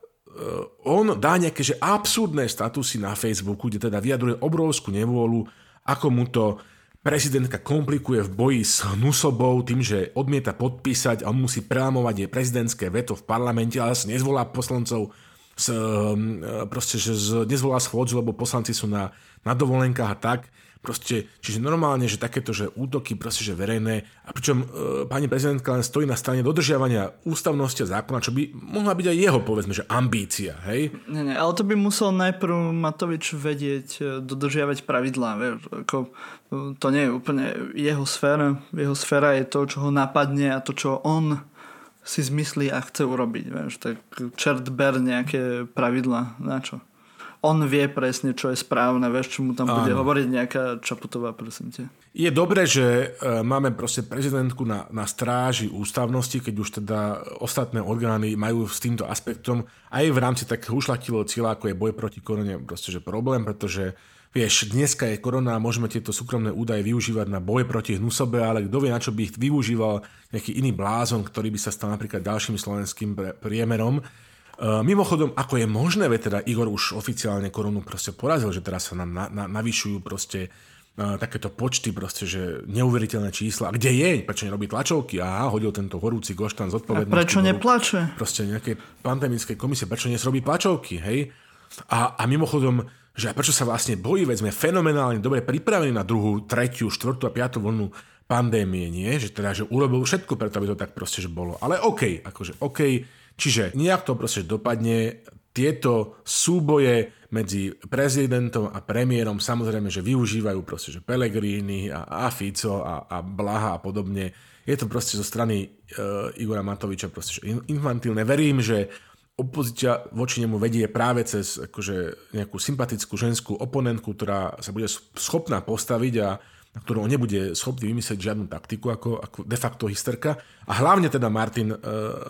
on dá nejaké že absurdné statusy na Facebooku, kde teda vyjadruje obrovskú nevôľu, ako mu to prezidentka komplikuje v boji s hnusobou tým, že odmieta podpísať a on musí prelámovať jej prezidentské veto v parlamente, ale nezvolá poslancov nezvolá schôdzu, lebo poslanci sú na dovolenkách a tak. Proste, čiže normálne, že takéto že útoky proste, že verejné, a pričom pani prezidentka len stojí na strane dodržiavania ústavnosti a zákona, čo by mohla byť aj jeho, povedzme, že ambícia, hej? Nie, ale to by musel najprv Matovič vedieť dodržiavať pravidlá, vieš, ako to nie je úplne jeho sféra. Jeho sféra je to, čo ho napadne a to, čo on si zmyslí a chce urobiť, vieš, tak čert ber nejaké pravidlá, na čo? On vie presne, čo je správne, vieš, čo mu tam bude hovoriť nejaká Čaputová, prosím te. Je dobré, že máme proste prezidentku na stráži ústavnosti, keď už teda ostatné orgány majú s týmto aspektom aj v rámci takého ušľachtilého cieľa, ako je boj proti korone, proste že problém, pretože vieš, dneska je korona a môžeme tieto súkromné údaje využívať na boj proti hnusobe, ale kto vie, na čo by ich využíval nejaký iný blázon, ktorý by sa stal napríklad ďalším slovenským priemerom. Mimochodom, ako je možné, veď teda Igor už oficiálne koronu proste porazil, že teraz sa nám navyšujú proste takéto počty, proste, že neuveriteľné čísla. A kde je? Prečo nerobí tlačovky? Aha, hodil tento horúci goštan zodpovednosti. A prečo neplače? Proste nejakej pandemickej komisie. Prečo nesrobí tlačovky, hej? A mimochodom, že prečo sa vlastne bojí? Veď sme fenomenálne dobre pripravení na 2., 3., 4. a 5. vlnu pandémie, nie? Že teda, že urobil všetko preto, aby to tak proste že bolo. Ale okej, akože okej. Čiže nejak to proste dopadne, tieto súboje medzi prezidentom a premiérom samozrejme, že využívajú proste, že Pelegrini a Fico a Blaha a podobne. Je to proste zo strany Igora Matoviča proste infantilné. Verím, že opozícia voči nemu vedie práve cez akože nejakú sympatickú ženskú oponentku, ktorá sa bude schopná postaviť a na ktorú on nebude schopný vymyslieť žiadnu taktiku ako de facto hysterka. A hlavne teda, Martin,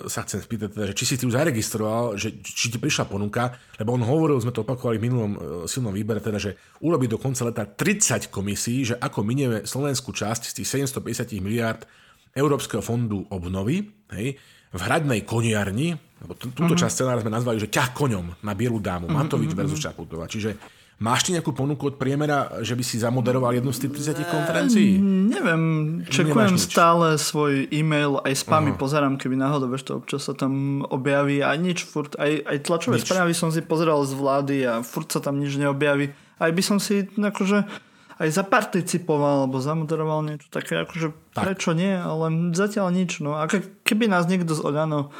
sa chcem spýtať, teda, že či si ty už zaregistroval, že, či ti prišla ponuka, lebo on hovoril, sme to opakovali v minulom silnom výbere, teda, že urobí do konca leta 30 komisí, že ako minieme slovenskú časť z tých 750 miliárd Európskeho fondu obnovy, hej, v hradnej koniarni, lebo túto časť scenára sme nazvali, že ťah koňom na bielu dámu, Matovič versus Čaputová. Čiže máš ti nejakú ponuku od priemera, že by si zamoderoval jednu z tých 30 konferencií? Neviem, čekujem stále svoj e-mail, aj spamy pozerám, keby náhodou, vieš, to občas sa tam objaví a nič, furt, aj tlačové správy som si pozeral z vlády a furt sa tam nič neobjaví. Aj by som si akože aj zaparticipoval, alebo zamoderoval niečo také, akože tak. Prečo nie, ale zatiaľ nič. No. A keby nás niekto z Oľano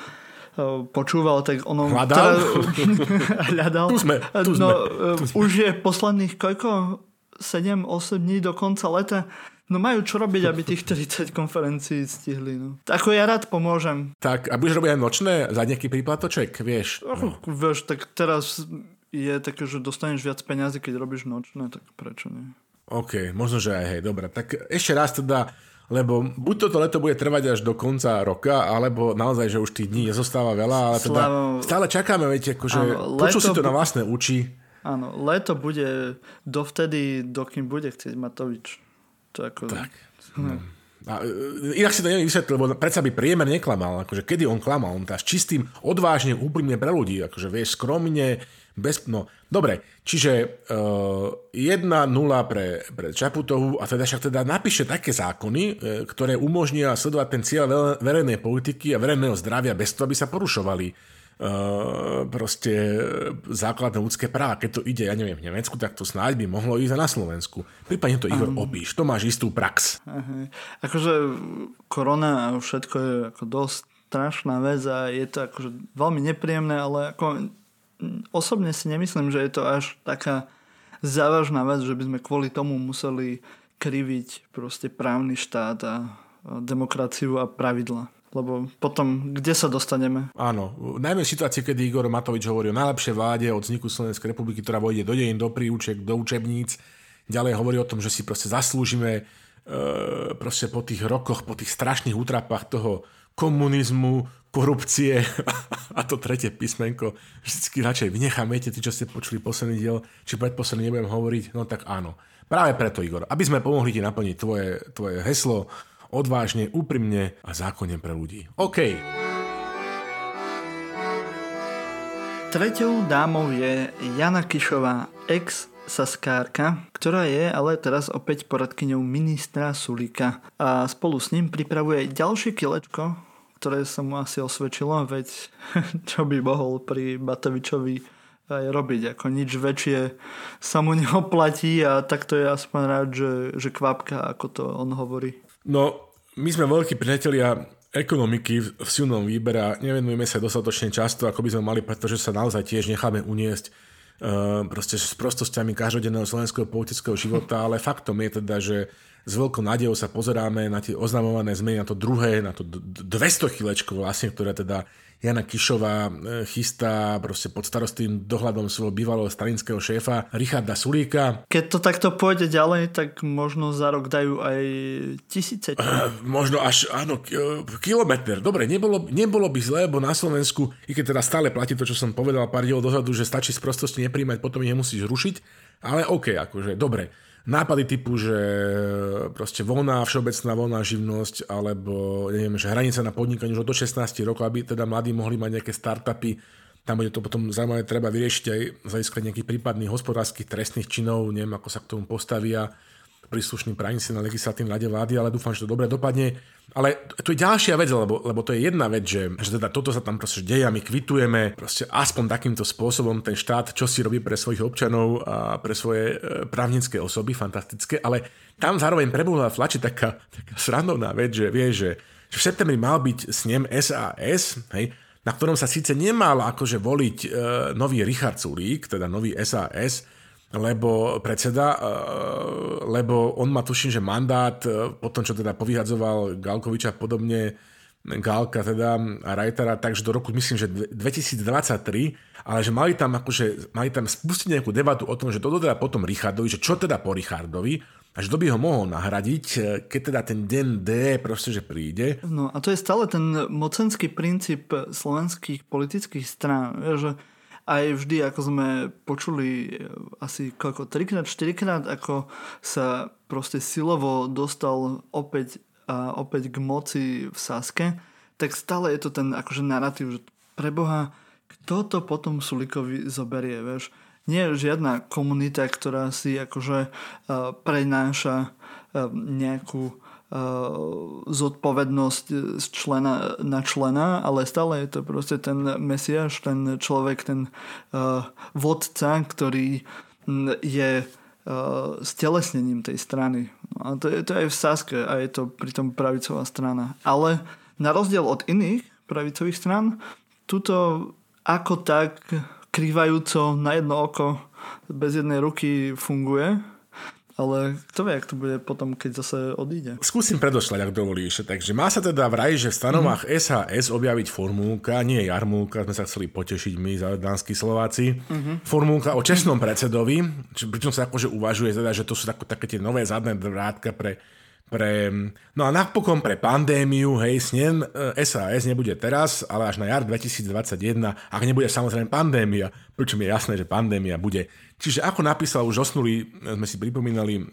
počúval, tak ono... Hľadal. Tu sme. Už je posledných koľko? 7-8 dní do konca leta. No majú čo robiť, aby tých 30 konferencií stihli. No. Ako ja rád pomôžem. Tak, a budeš robiť aj nočné za nejaký príplatoček, vieš? No. Vieš, tak teraz je také, že dostaneš viac peniazy, keď robíš nočné, tak prečo nie? OK, možno, že aj hej, dobré. Tak ešte raz teda, lebo buď toto leto bude trvať až do konca roka, alebo naozaj, že už tých dní nezostáva veľa, ale teda stále čakáme, viete, akože počul si to na vlastné uči. Áno, leto bude dovtedy, dokým bude chcieť Matovič. Tako. Tak. A inak si to neviem vysvetliť, lebo predsa by priemer neklamal. Akože, kedy on klamal? On tá s čistým, odvážne, úprimne pre ľudí. Akože, vieš, skromne, bez... No, dobre, čiže 1-0 pre Čaputovú a teda však teda napíše také zákony, ktoré umožnia sledovať ten cieľ verejnej politiky a verejného zdravia bez toho, aby sa porušovali proste základné ľudské práva. Keď to ide, ja neviem, v Nemecku, tak to snáď by mohlo ísť na Slovensku. Prípadne to, Igor, opíš. To máš istú prax. Aha. Akože korona a všetko je ako dosť strašná vec a je to akože veľmi nepríjemné, ale ako osobne si nemyslím, že je to až taká závažná vec, že by sme kvôli tomu museli kriviť proste právny štát a demokraciu a pravidla. Lebo potom, kde sa dostaneme? Áno, najmä v situácii, kedy Igor Matovič hovorí o najlepšej vláde od vzniku Slovenskej republiky, ktorá vojde do dejín, do príuček, do učebníc. Ďalej hovorí o tom, že si proste zaslúžime proste po tých rokoch, po tých strašných útrapách toho komunizmu, korupcie a to tretie písmenko vždycky radšej vynechám, viete, tí, čo ste počuli posledný diel, či predposledný nebudem hovoriť, no tak áno. Práve preto, Igor, aby sme pomohli ti naplniť tvoje heslo odvážne, úprimne a zákonne pre ľudí. OK. Treťou dámou je Jana Kišová, ex-saskárka, ktorá je ale teraz opäť poradkyňou ministra Sulíka. A spolu s ním pripravuje ďalšie kilečko, ktoré sa mu asi osvedčilo, veď čo by mohol pri Matovičovi aj robiť, ako nič väčšie sa mu neoplatí a takto je aspoň rád, že kvapka, ako to on hovorí. No, my sme veľkí priatelia ekonomiky v silnom výbere a nevenujeme sa dostatočne často, ako by sme mali, pretože sa naozaj tiež necháme uniesť proste s prostosťami každodenného slovenského politického života, ale faktom je teda, že s veľkou nádejou sa pozeráme na tie oznamované zmeny, na to druhé, na to 200 chvíľečko vlastne, ktoré teda Jana Kišová chystá proste pod starostým dohľadom svojho bývalého stranického šéfa Richarda Sulíka. Keď to takto pôjde ďalej, tak možno za rok dajú aj 1000. Možno až, áno, kilometr. Dobre, nebolo by zlé, lebo na Slovensku, i keď teda stále platí to, čo som povedal pár dielov dozadu, že stačí z prostosti nepríjmať, potom ich nemusíš rušiť, ale OK, akože, dobre. Nápady typu, že proste voľná, všeobecná voľná živnosť, alebo neviem, že hranica na podnikanie už od 16 rokov, aby teda mladí mohli mať nejaké startupy. Tam bude to potom zaujímavé, treba vyriešiť aj zaiskať nejakých prípadných hospodárskych trestných činov, neviem, ako sa k tomu postavia príslušní právnici na legislatívnej rade vlády, ale dúfam, že to dobre dopadne. Ale to je ďalšia vec, lebo to je jedna vec, že teda toto sa tam proste deje a my kvitujeme proste aspoň takýmto spôsobom ten štát, čo si robí pre svojich občanov a pre svoje právnické osoby, fantastické, ale tam zároveň prebúhla v tlači taká srandovná vec, že vie, že v septembri mal byť snem SAS, hej, na ktorom sa síce nemal akože voliť nový Richard Sulík, teda nový SAS, lebo predseda, lebo on má, tuším, že mandát po tom, čo teda povyhadzoval Galkoviča podobne, Galka teda a Reitera, takže do roku, myslím, že 2023, ale že mali tam spustiť nejakú debatu o tom, že to teda potom Richardovi, že čo teda po Richardovi, a že to by ho mohol nahradiť, keď teda ten deň D proste, že príde. No a to je stále ten mocenský princíp slovenských politických strán, že aj vždy, ako sme počuli asi koľko, 3-4-krát, ako sa proste silovo dostal opäť k moci v Saske, tak stále je to ten akože narratív, že preboha, kto to potom Sulíkovi zoberie, vieš? Nie je žiadna komunita, ktorá si akože prenáša nejakú zodpovednosť z člena na člena, ale stále je to proste ten mesiáš, ten človek, ten vodca, ktorý je stelesnením tej strany. No a to je aj v Saske a je to pritom pravicová strana. Ale na rozdiel od iných pravicových strán tuto ako tak krývajúco na jedno oko bez jednej ruky funguje, ale kto vie, ak to bude potom, keď zase odíde. Skúsim predošľať, ak dovolíš. Takže má sa teda vraj, že v stanovách SAS objaviť formulka, nie jarmulka, sme sa chceli potešiť my, zádanskí Slováci, formulka o čestnom predsedovi, pričom sa akože uvažuje, teda, že to sú také tie nové zadné vrátka pre... No a napokon pre pandémiu, hej, s ním SAS nebude teraz, ale až na jar 2021, ak nebude samozrejme pandémia, pričom je jasné, že pandémia bude. Čiže ako napísal už osnulý, sme si pripomínali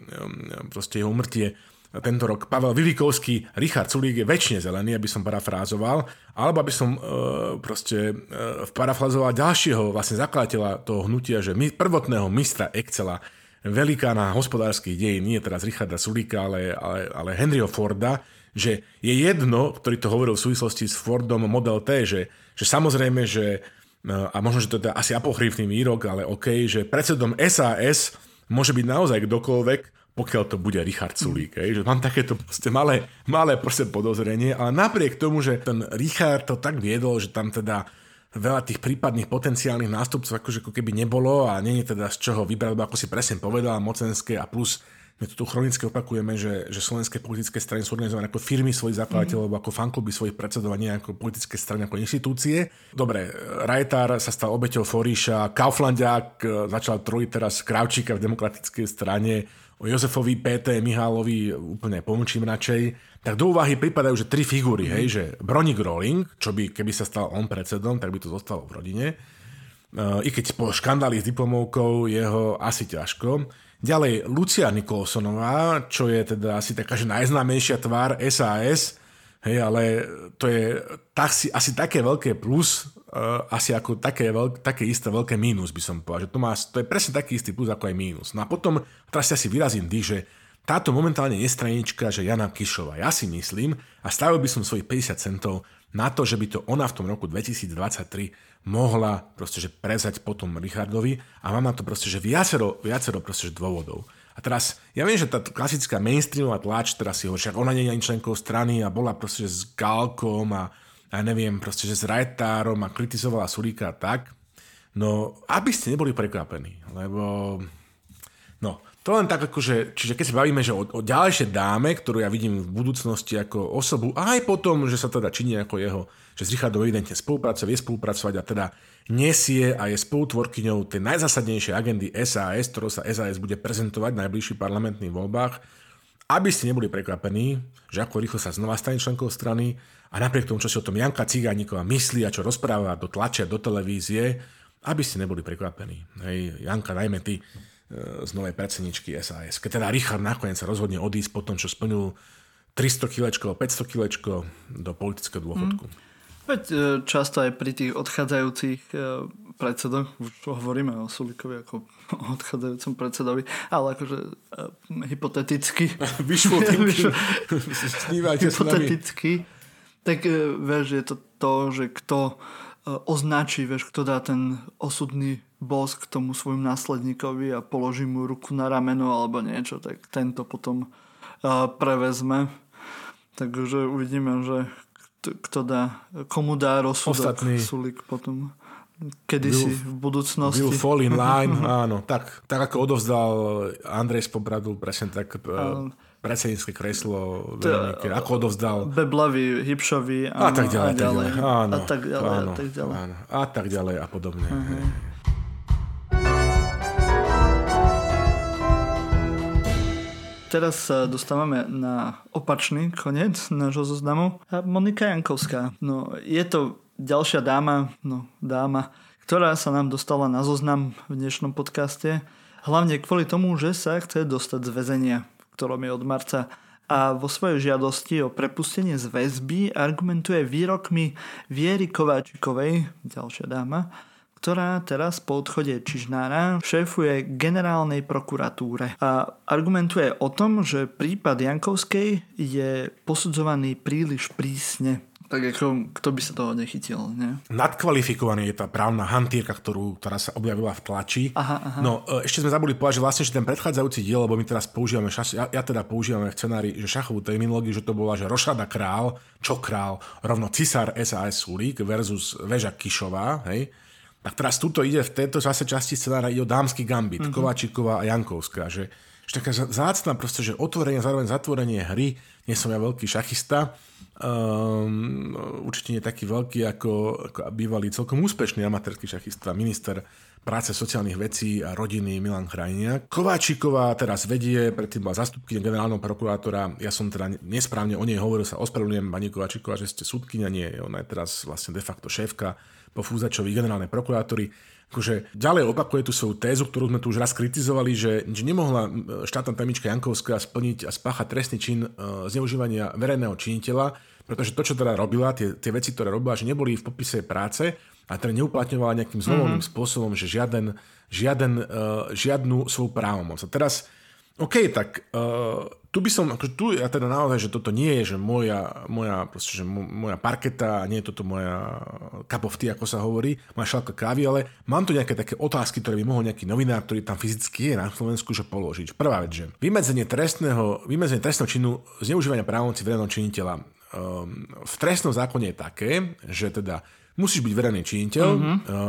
proste jeho umrtie tento rok, Pavel Vivikovský, Richard Sulík je väčšine zelený, aby som parafrázoval, alebo aby som parafrázoval ďalšieho vlastne zakladateľa toho hnutia, že prvotného mistra Excela, velikána hospodárskych dejín, nie teraz Richarda Sulíka, ale Henryho Forda, že je jedno, ktorý to hovoril v súvislosti s Fordom Model T, že samozrejme, že, a možno, že to je asi apochrýfny výrok, ale OK, že predsedom SAS môže byť naozaj kdokoľvek, pokiaľ to bude Richard Sulík. Že mám takéto malé podozrenie, ale napriek tomu, že ten Richard to tak viedol, že tam teda veľa tých prípadných potenciálnych nástupcov akože ako keby nebolo a nie je teda z čoho vybrať, lebo ako si presne povedala, mocenské a plus, my tu chronicky opakujeme, že slovenské politické strany sú organizované ako firmy svojich zakladateľov, ako fankluby svojich predsedov a nie ako politické strany, ako inštitúcie. Dobre, Rajtár sa stal obeťou Foriša, Kauflandiak začal trojiť teraz Kravčíka v demokratickej strane, o Jozefovi, P.T. Mihálovi úplne pomlčím radšej, tak do úvahy pripadajú, že tri figúry, hej, že Broník Rolling, čo by, keby sa stal on predsedom, tak by to zostalo v rodine, i keď po škandáli s diplomovkou jeho asi ťažko. Ďalej Lucia Nikolsonová, čo je teda asi taká, že najznámejšia tvár SAS, hej, ale to je asi také veľké plus, asi ako také isté veľké mínus, by som povedal. Že to je presne taký istý plus, ako aj mínus. No a potom, teraz si asi vyrazím že táto momentálne nestranička, že Jana Kišová, ja si myslím, a stavil by som svojich 50 centov na to, že by to ona v tom roku 2023 mohla proste, že prezať potom Richardovi a mám na to proste, že viacero proste, že dôvodov. A teraz, ja viem, že tá klasická mainstreamová tlač, teraz si hovorí, však ona nie je ani členkou strany a bola proste s Galkom a neviem, proste s Rajtárom a kritizovala Sulíka a tak. No, aby ste neboli prekvapení, lebo... No, to len tak akože... Čiže keď sa bavíme, že o ďalšej dáme, ktorú ja vidím v budúcnosti ako osobu, a aj potom, že sa teda činí ako jeho, že s Richardom evidentne vie spolupracovať a teda nesie a je spolutvorkyňou tej najzásadnejšej agendy SAS, ktorou sa SAS bude prezentovať v najbližších parlamentných voľbách, aby ste neboli prekvapení, že ako rýchlo sa znova stane členkou strany a napriek tomu, čo si o tom Janka Cigáníková myslí a čo rozpráva do tlače, do televízie, aby ste neboli prekvapení. Hej, Janka, najmä ty z novej predsedničky SAS. Keď teda Richard nakoniec sa rozhodne odísť po tom, čo splnil 300 kilečko, 500 kilečko do politického dôchodku. Veď často aj pri tých odchádzajúcich predsedoch, už hovoríme o Sulíkovi ako o odchádzajúcom predsedovi, ale akože hypoteticky. Hypoteticky. Tak vieš, je to to, že kto označí, vieš, kto dá ten osudný bosk tomu svojmu následníkovi a položí mu ruku na rameno alebo niečo, tak tento potom prevezme. Takže uvidíme, že kto dá, komu dá rozsudok Sulík potom kedysi v budúcnosti. Will fall in line, áno. Tak ako odovzdal Andrej z Popradu, presne tak predsednícke kreslo Veronike, ako odovzdal Beblavý, Hipšovi a tak ďalej. Áno, a tak ďalej. Áno, a tak ďalej a podobne. Teraz sa dostávame na opačný koniec nášho zoznamu. Monika Jankovská. No, je to ďalšia dáma, ktorá sa nám dostala na zoznam v dnešnom podcaste. Hlavne kvôli tomu, že sa chce dostať z väzenia, v ktorom je od marca. A vo svojej žiadosti o prepustenie z väzby argumentuje výrokmi Viery Kováčikovej, ďalšia dáma, ktorá teraz po odchode Čižnára šéfuje generálnej prokuratúre a argumentuje o tom, že prípad Jankovskej je posudzovaný príliš prísne. Tak ako, kto by sa toho nechytil, nie? Nadkvalifikovaný je tá právna hantírka, ktorá sa objavila v tlači. Aha. No, ešte sme zabudli povedať, že vlastne že ten predchádzajúci diel, lebo my teraz používame, ja teda používame v scenári, že šachovú terminológiu, že to bola, že rošada král, čo král, rovno cisár SAS Sulík versus väža Kišová, hej? Tak teraz tuto ide, v tejto zase časti scenára ide o dámsky gambit, Kovačiková a Jankovská, že taká zácna proste, že otvorenie, zároveň zatvorenie hry, nie som ja veľký šachista, určite nie taký veľký ako bývalý celkom úspešný amatérsky šachista, minister práce, sociálnych vecí a rodiny Milan Krajniak. Kováčiková teraz vedie, predtým bola zastupkyňa generálneho prokurátora, ja som teda nesprávne o nej hovoril, sa ospravedlňujem pani Kováčiková, že ste súdkyňa, nie, ona je teraz vlastne de facto šéfka po Fúzačovi generálnej prokurátori. Akože ďalej opakuje tú svoju tézu, ktorú sme tu už raz kritizovali, že nemohla štátna tajomníčka Jankovská splniť a spáchať trestný čin zneužívania verejného činiteľa, pretože to, čo teda robila, tie veci, ktoré robila, že neboli v popise práce a teda neuplatňovala nejakým zlomovným spôsobom, že žiadnu svoju právomoc. A teraz, OK, tak tu by som, akože tu ja teda naozaj, že toto nie je, že moja parketa, nie je toto moja cup of tea, ako sa hovorí, moja šálka kávy, ale mám tu nejaké také otázky, ktoré by mohol nejaký novinár, ktorý tam fyzicky je na Slovensku, že položiť. Prvá vec, že vymedzenie trestného činu zneužívania právomoci verejného činiteľa v trestnom zákone je také, že teda musíš byť verejný činiteľ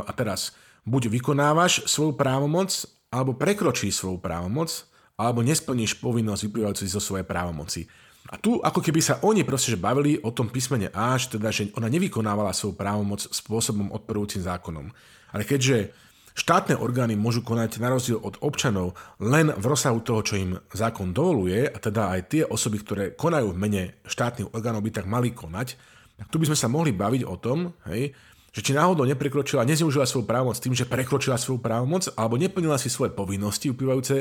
a teraz buď vykonávaš svoju právomoc, alebo prekročíš svoju právomoc, alebo nesplníš povinnosť vyplývajúcu zo svojej právomoci. A tu ako keby sa oni proste bavili o tom písmene A, teda, že ona nevykonávala svoju právomoc spôsobom odporujúcim zákonom. Ale keďže štátne orgány môžu konať na rozdiel od občanov len v rozsahu toho, čo im zákon dovoluje, a teda aj tie osoby, ktoré konajú v mene štátnych orgánov, by tak mali konať, tak tu by sme sa mohli baviť o tom, hej, že či náhodou nezneužila svoju právomoc tým, že prekročila svoju právomoc alebo neplnila si svoje povinnosti vyplývajúce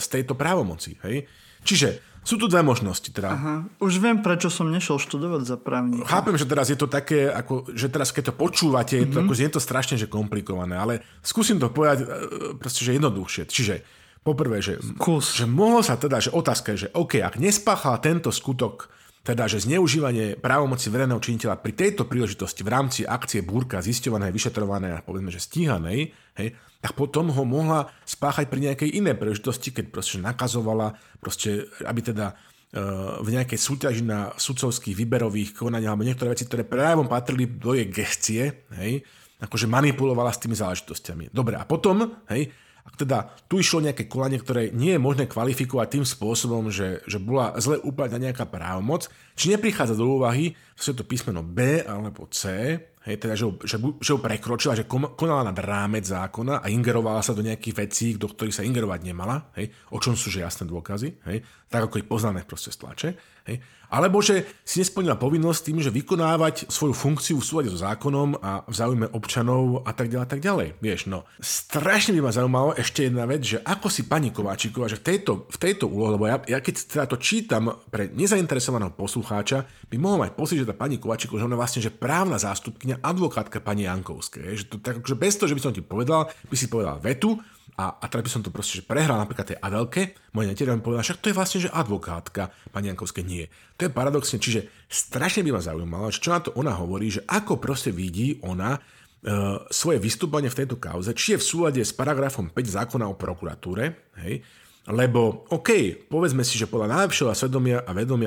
z tejto právomoci. Hej? Čiže sú tu dve možnosti. Teda. Aha, už viem, prečo som nešiel študovať za právnika. Chápem, že teraz je to také, ako, že teraz keď to počúvate, je to strašne že komplikované, ale skúsim to povedať proste, že jednoduchšie. Čiže poprvé, že mohlo sa teda, že otázka je, že OK, ak nespáchala tento skutok, teda, že zneužívanie právomoci verejného činiteľa pri tejto príležitosti v rámci akcie Búrka zisťované, vyšetrované a povedzme, že stíhanej, hej, tak potom ho mohla spáchať pri nejakej inej príležitosti, keď proste nakazovala, proste, aby teda v nejakej súťaži na sudcovských výberových konaniach alebo niektoré veci, ktoré právom patrili do jej gestie, hej, akože manipulovala s tými záležitostiami. Dobre, a potom, hej, ak teda tu išlo nejaké konanie, ktoré nie je možné kvalifikovať tým spôsobom, že bola zle uplatnená nejaká právomoc, či neprichádza do úvahy, že je to písmeno B alebo C, hej, teda, že ho prekročila, že konala nad rámec zákona a ingerovala sa do nejakých vecí, do ktorých sa ingerovať nemala, hej, o čom sú že jasné dôkazy, hej, tak ako ich poznáme proste z tlače, hej, alebo že si nesplnila povinnosť tým, že vykonávať svoju funkciu v súlade so zákonom a v záujme občanov a tak ďalej. Vieš, no, strašne by ma zaujímalo ešte jedna vec, že ako si pani Kováčiková, že v tejto úlohe, lebo ja keď teda to čítam pre nezainteresovaného poslucháča, by mohol mať pocit, že tá pani Kováčiková, že ona vlastne že právna zástupkyňa, advokátka pani Jankovskej, že to tak, že bez toho, že by som ti povedal, by si povedal vetu, a teraz by som to proste že prehral napríklad tej Adelke, moja neteria mi povedala, však to je vlastne, že advokátka pani Jankovskej nie. To je paradoxne, čiže strašne by ma zaujímalo, čo na to ona hovorí, že ako proste vidí ona svoje vystúpanie v tejto kauze, či je v súlade s paragrafom 5 zákona o prokuratúre, hej, lebo OK, povedzme si, že podľa najlepšieho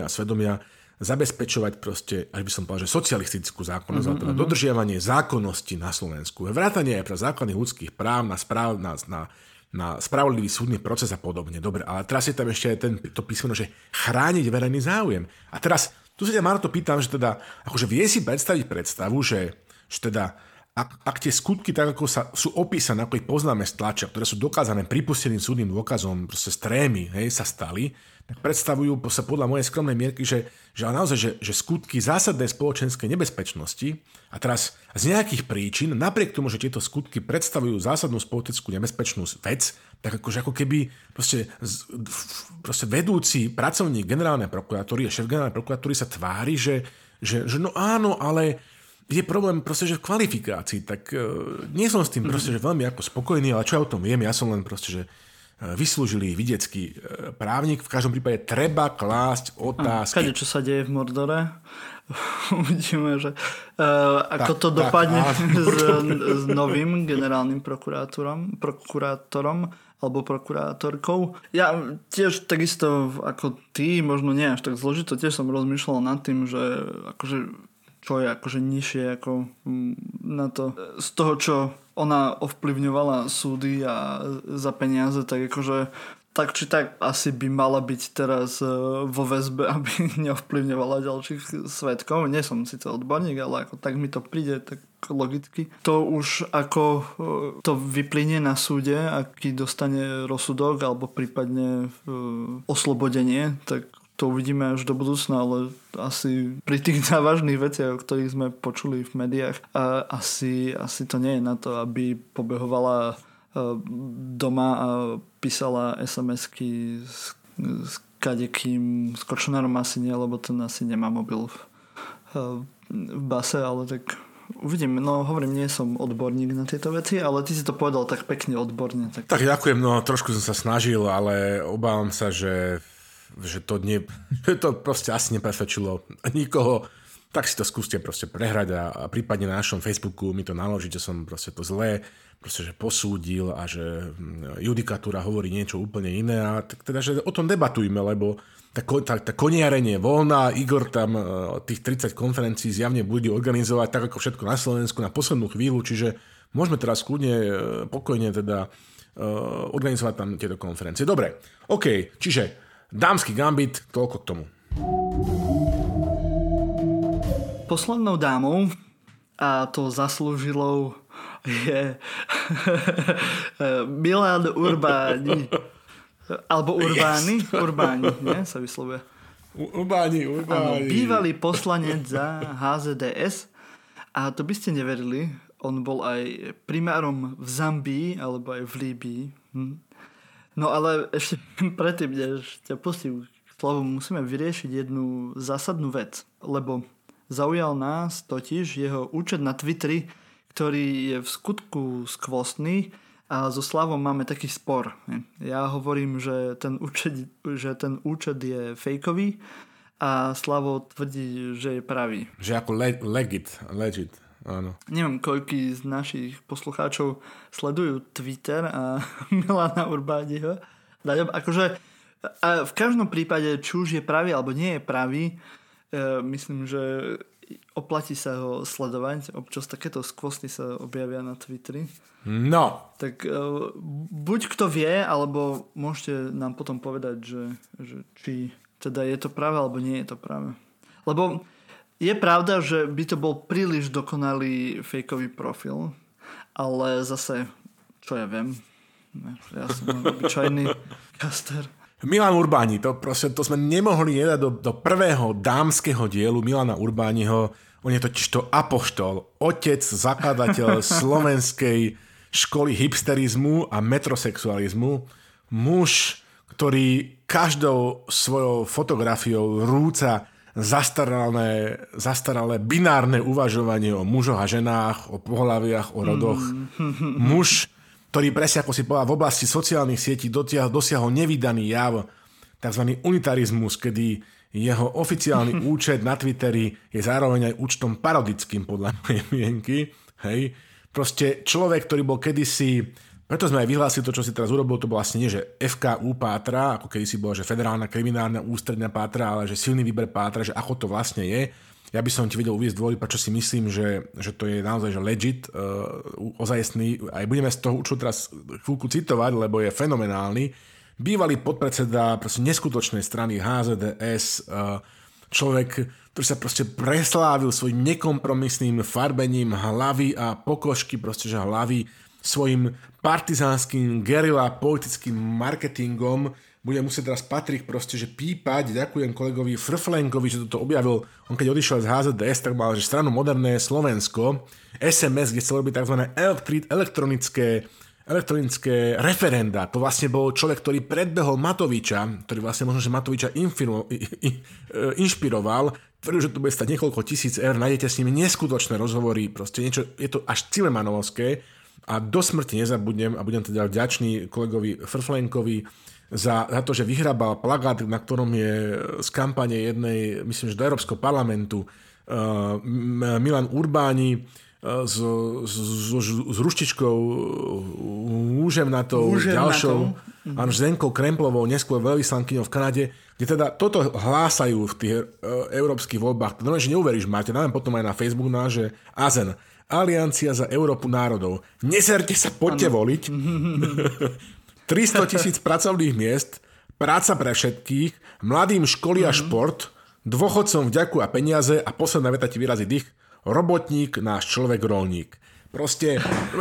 svedomia zabezpečovať proste, až by som povedal, že socialistickú zákonnosť, teda dodržiavanie zákonnosti na Slovensku, vrátanie aj pre základných ľudských práv na spravodlivý súdny proces a podobne. Dobre, ale teraz je tam ešte aj to písmeno, že chrániť verejný záujem. A teraz, tu sa ťa Marto pýtam, že teda, akože vie si predstaviť predstavu, že teda, ak tie skutky tak, ako sú opísané, ako ich poznáme z tlača, ktoré sú dokázané pripusteným súdnym dôkazom, proste strémy, hej, sa stali, tak predstavujú sa podľa mojej skromnej mierky, že naozaj, že skutky zásadnej spoločenskej nebezpečnosti a teraz z nejakých príčin, napriek tomu, že tieto skutky predstavujú zásadnú spoločenskú nebezpečnú vec, tak akože ako keby proste vedúci pracovník generálnej prokuratúry a šéf generálnej prokuratúry sa tvári, že no áno, ale je problém proste, že v kvalifikácii, tak nie som s tým proste, že veľmi ako spokojný, ale čo ja o tom viem, ja som len proste, že vyslúžili vidiecký právnik. V každom prípade treba klásť otázky. Kade, čo sa deje v Mordore? Uvidíme, že ako tak, to dopadne tak, s novým generálnym prokurátorom alebo prokurátorkou. Ja tiež takisto ako ty, možno nie až tak zložito, tiež som rozmýšľal nad tým, že akože čo je akože nižšie ako na to. Z toho, čo ona ovplyvňovala súdy a za peniaze, tak akože tak či tak asi by mala byť teraz vo väzbe, aby neovplyvňovala ďalších svedkov. Nie som síce odborník, ale ako tak mi to príde, tak logicky. To už ako to vyplynie na súde, aký dostane rozsudok alebo prípadne oslobodenie, tak to uvidíme až do budúcna, ale asi pri tých závažných veciach, o ktorých sme počuli v médiách, asi to nie je na to, aby pobehovala doma a písala SMS-ky s kadekým, s Kočnárom asi nie, lebo ten asi nemá mobil v base, ale tak uvidím, no hovorím, nie som odborník na tieto veci, ale ty si to povedal tak pekne odborne. Tak ďakujem, no trošku som sa snažil, ale obávam sa, že to proste asi nepresvedčilo nikoho, tak si to skúste proste prehrať a prípadne na našom Facebooku mi to naložiť, že som proste to zlé, proste že posúdil a že judikatúra hovorí niečo úplne iné a tak teda, že o tom debatujme, lebo tá koniarenie voľná, Igor tam tých 30 konferencií zjavne bude organizovať tak ako všetko na Slovensku na poslednú chvíľu, čiže môžeme teraz kľudne, pokojne teda organizovať tam tieto konferencie. Dobre, OK, čiže dámsky gambit, toľko k tomu. Poslednou dámou, a to zaslúžilou, je Milan Urbáni. Alebo Urbáni? Yes. Urbáni, nie? Sa vyslovuje. Urbáni. Áno, bývalý poslanec za HZDS. A to by ste neverili, on bol aj primárom v Zambii, alebo aj v Líbii. No ale ešte predtým, než ťa pustím k slovu, musíme vyriešiť jednu zásadnú vec, lebo zaujal nás totiž jeho účet na Twitteri, ktorý je v skutku skvostný a so Slavom máme taký spor. Ja hovorím, že ten účet je fejkový a Slavo tvrdí, že je pravý. Že ako legit. Áno. Neviem, koľký z našich poslucháčov sledujú Twitter a Milana Urbániho. Akože, a v každom prípade, či už je pravý alebo nie je pravý, myslím, že oplatí sa ho sledovať. Občas takéto skvosty sa objavia na Twitteri. No. Tak buď kto vie, alebo môžete nám potom povedať, že či teda je to práve, alebo nie je to práve. Lebo je pravda, že by to bol príliš dokonalý fejkový profil, ale zase, čo ja viem, ja som obyčajný kaster. Milan Urbáni, to sme nemohli jedať do prvého dámskeho dielu Milana Urbániho. On je totiž to apoštol, otec, zakladateľ slovenskej školy hipsterizmu a metrosexualizmu, muž, ktorý každou svojou fotografiou rúca zastaralé binárne uvažovanie o mužoch a ženách, o pohlaviach, o rodoch. Muž, ktorý presne ako si povedal, v oblasti sociálnych sietí dosiahol nevydaný jav, tzv. Unitarizmus, kedy jeho oficiálny účet na Twitteri je zároveň aj účtom parodickým podľa mojej mienky. Hej. Proste človek, ktorý bol kedysi, preto sme aj vyhlásili to, čo si teraz urobil, to bolo vlastne nie, že FKU pátra, ako kedysi bola, že federálna kriminálna ústredňa pátra, ale že silný výber pátra, že ako to vlastne je. Ja by som ti vedel uviesť dôvody, prečo si myslím, že to je naozaj že legit, ozajestný. Aj budeme z toho určite teraz chvíľku citovať, lebo je fenomenálny. Bývalý podpredseda proste neskutočnej strany HZDS, človek, ktorý sa proste preslávil svojím nekompromisným farbením hlavy a pokožky, proste že hlavy, svojim partizánskym gerila politickým marketingom. Bude musieť teraz Patrik proste, že pípať. Ďakujem kolegovi Frflenkovi, že toto objavil. On keď odišiel z HZDS, tak mal, že stranu Moderné Slovensko, SMS, kde chcel robiť tzv. elektronické referenda. To vlastne bol človek, ktorý predbehol Matoviča, ktorý vlastne možno, že Matoviča inšpiroval. Tvrdil, že to bude stať niekoľko tisíc eur. Nájdete s nimi neskutočné rozhovory. Proste niečo, je to až Cimemanovské. a do smrti nezabudnem a budem teda vďačný kolegovi Frflenkovi za to, že vyhrabal plagát, na ktorom je z kampane jednej, myslím, že do Európskeho parlamentu Milan Urbáni s ruštičkou úžemnatou, ďalšou Zenkou Kremplovou, neskôr veľvyslankyňou v Kanade, kde teda toto hlásajú v tých európskych voľbách. No, že neuveríš, máte, dáme potom aj na Facebook, že AZEN, Aliancia za Európu národov. Neserte sa, poďte voliť. 300 000 pracovných miest, práca pre všetkých, mladým školy a šport, dôchodcom vďaku a peniaze a posledná veta ti vyrazí dých. Robotník, náš človek, rolník. Proste,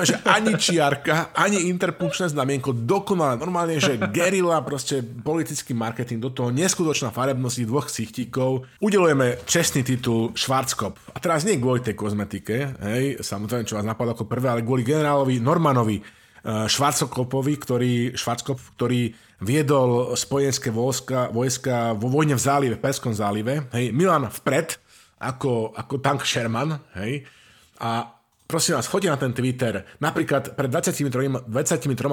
že ani čiarka, ani interpunkčné znamienko, dokonale, normálne, že gerila, proste politický marketing, do toho neskutočná farebnosť dvoch ksichtíkov. Udelujeme čestný titul Schwarzkopf. A teraz nie kvôli tej kozmetike, hej, samozrejme, čo vás napadlo ako prvé, ale kvôli generálovi Normanovi Schwarzkopf, ktorý viedol spojenské vojska vo vojne v zálive, v Perskom zálive. Hej, Milan vpred, ako tank Sherman, hej? A prosím vás, choďte na ten Twitter. Napríklad pred 23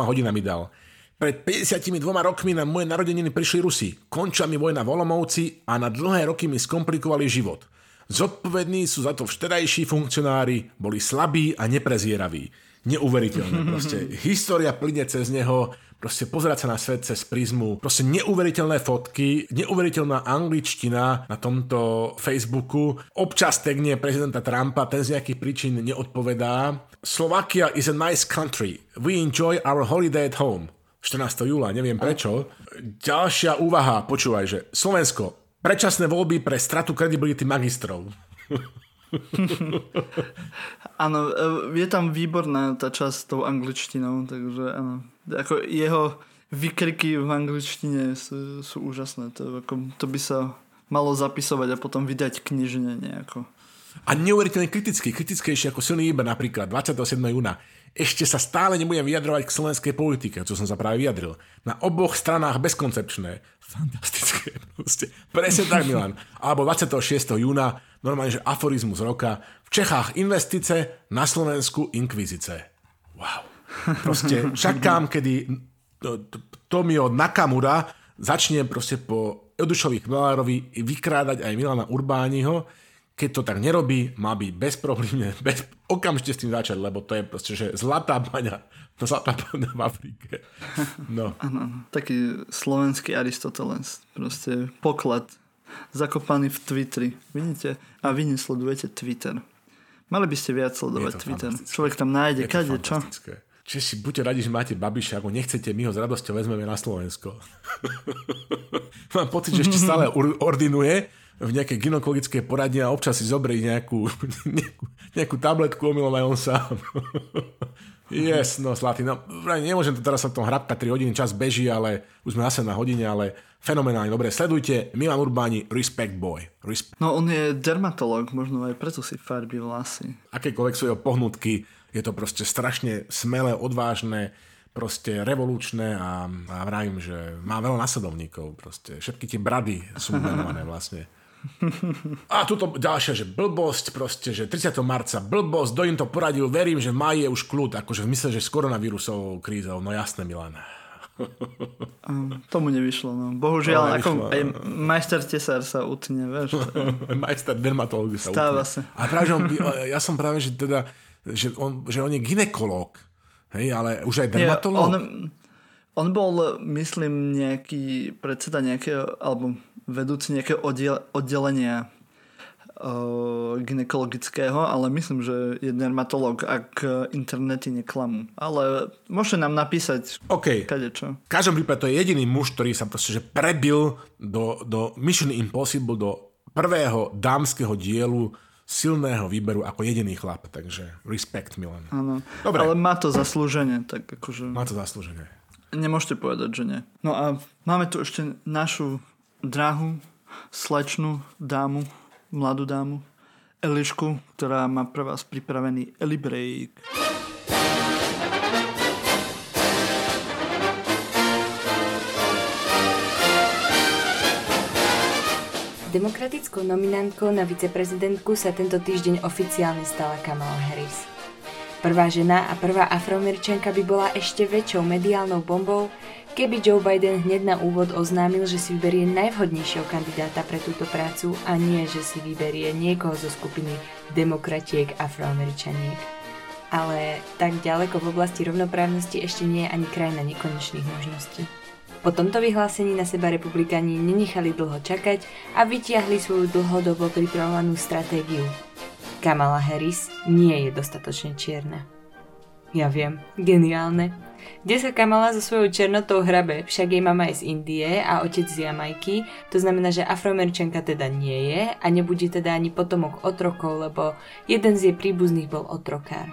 hodinami dal: pred 52 rokmi na moje narodeniny prišli Rusi. Končila mi vojna v Olomovci a na dlhé roky mi skomplikovali život. Zodpovední sú za to vtedajší funkcionári, boli slabí a neprezieraví. Neuveriteľné, proste. História plyne cez neho, proste pozerať sa na svet cez prizmu, proste neuveriteľné fotky, neuveriteľná angličtina na tomto Facebooku, občas tagne prezidenta Trumpa, ten z nejakých príčin neodpovedá. Slovakia is a nice country. We enjoy our holiday at home. 14. júla, neviem prečo. Ďalšia úvaha, počúvaj, že Slovensko, predčasné voľby pre stratu kredibility magistrov. Áno, je tam výborná tá časť s tou angličtinou, takže áno. Ako jeho vykriky v angličtine sú úžasné. To by sa malo zapisovať a potom vydať knižne nejako. A neuveriteľne kritickejšie ako silný Iber, napríklad 27. júna. Ešte sa stále nebudem vyjadrovať k slovenskej politike, čo som sa práve vyjadril. Na oboch stranách bezkoncepčné. Fantastické. Proste. Presne tak, Milan. Alebo 26. júna, normálne, že aforizmus roka. V Čechách investice, na Slovensku inkvizice. Wow. Proste čakám, kedy Tomio Nakamura začne proste po Edušovi Chmelárovi vykrádať aj Milana Urbániho. Keď to tak nerobí, má byť bezproblémne, okamžite s tým začať, lebo to je proste, že zlatá baňa v Afrike. No. Ano, taký slovenský Aristoteles, proste poklad, zakopaný v Twitteri. Vidíte? A vy nesledujete Twitter. Mali by ste viac sledovať Twitter. Človek tam nájde, kade, čo? Čiže si buďte radi, že máte Babiša, ako nechcete, my ho s radosťou vezmeme na Slovensko. Mám pocit, že ešte stále ordinuje v nejakej gynekologickej poradne a občas si zobrie nejakú tabletku, omylom aj on sám. Slatý. No, nemôžem to teraz sa tom hrabkať 3 hodiny, čas beží, ale už sme zase na hodine, ale fenomenálne. Dobre, sledujte Milan Urbáni, Respect Boy. No, on je dermatolog, možno aj preto si farbí vlasy. Akékoľvek sú jeho pohnutky, je to proste strašne smelé, odvážne, proste revolučné a vravím, že má veľa nasledovníkov. Proste. Všetky tie brady sú menované vlastne. A tuto ďalšia, že blbosť, proste, že 30. marca blbosť, dojem to poradil, verím, že v máji je už kľud, akože v mysle, že s koronavírusovou krízou. No jasné, Milan. Tomu nevyšlo, no. Bohužiaľ, ako aj majster tesár sa utne, vieš. Majster dermatológ sa utne. Stáva sa. A práve, ja som práve, že teda že on je gynekológ, hej, ale už aj dermatológ. On bol, myslím, nejaký predseda nejakého, alebo vedúci nejakého oddelenia gynekologického, ale myslím, že je dermatológ, ak internety neklamú. Ale môžete nám napísať, kadečo. V každom prípade to je jediný muž, ktorý sa proste prebil do Mission Impossible, do prvého dámskeho dielu silného výberu ako jediný chlap, takže respekt, Milan. Áno, ale má to zaslúženie, tak akože... Má to zaslúženie. Nemôžete povedať, že nie. No a máme tu ešte našu drahú, slečnú dámu, mladú dámu, Elišku, ktorá má pre vás pripravený Eli Break. Demokratickou nominantkou na viceprezidentku sa tento týždeň oficiálne stala Kamala Harris. Prvá žena a prvá afroameričanka by bola ešte väčšou mediálnou bombou, keby Joe Biden hneď na úvod oznámil, že si vyberie najvhodnejšieho kandidáta pre túto prácu a nie, že si vyberie niekoho zo skupiny demokratiek afroameričaniek. Ale tak ďaleko v oblasti rovnoprávnosti ešte nie je ani krajina nekonečných možností. Po tomto vyhlásení na seba republikáni nenechali dlho čakať a vytiahli svoju dlhodobo pripravovanú stratégiu. Kamala Harris nie je dostatočne čierna. Ja viem, geniálne. Kde sa Kamala so svojou černotou hrabe, však jej mama je z Indie a otec z Jamajky, to znamená, že afroameričanka teda nie je a nebude teda ani potomok otrokov, lebo jeden z jej príbuzných bol otrokár.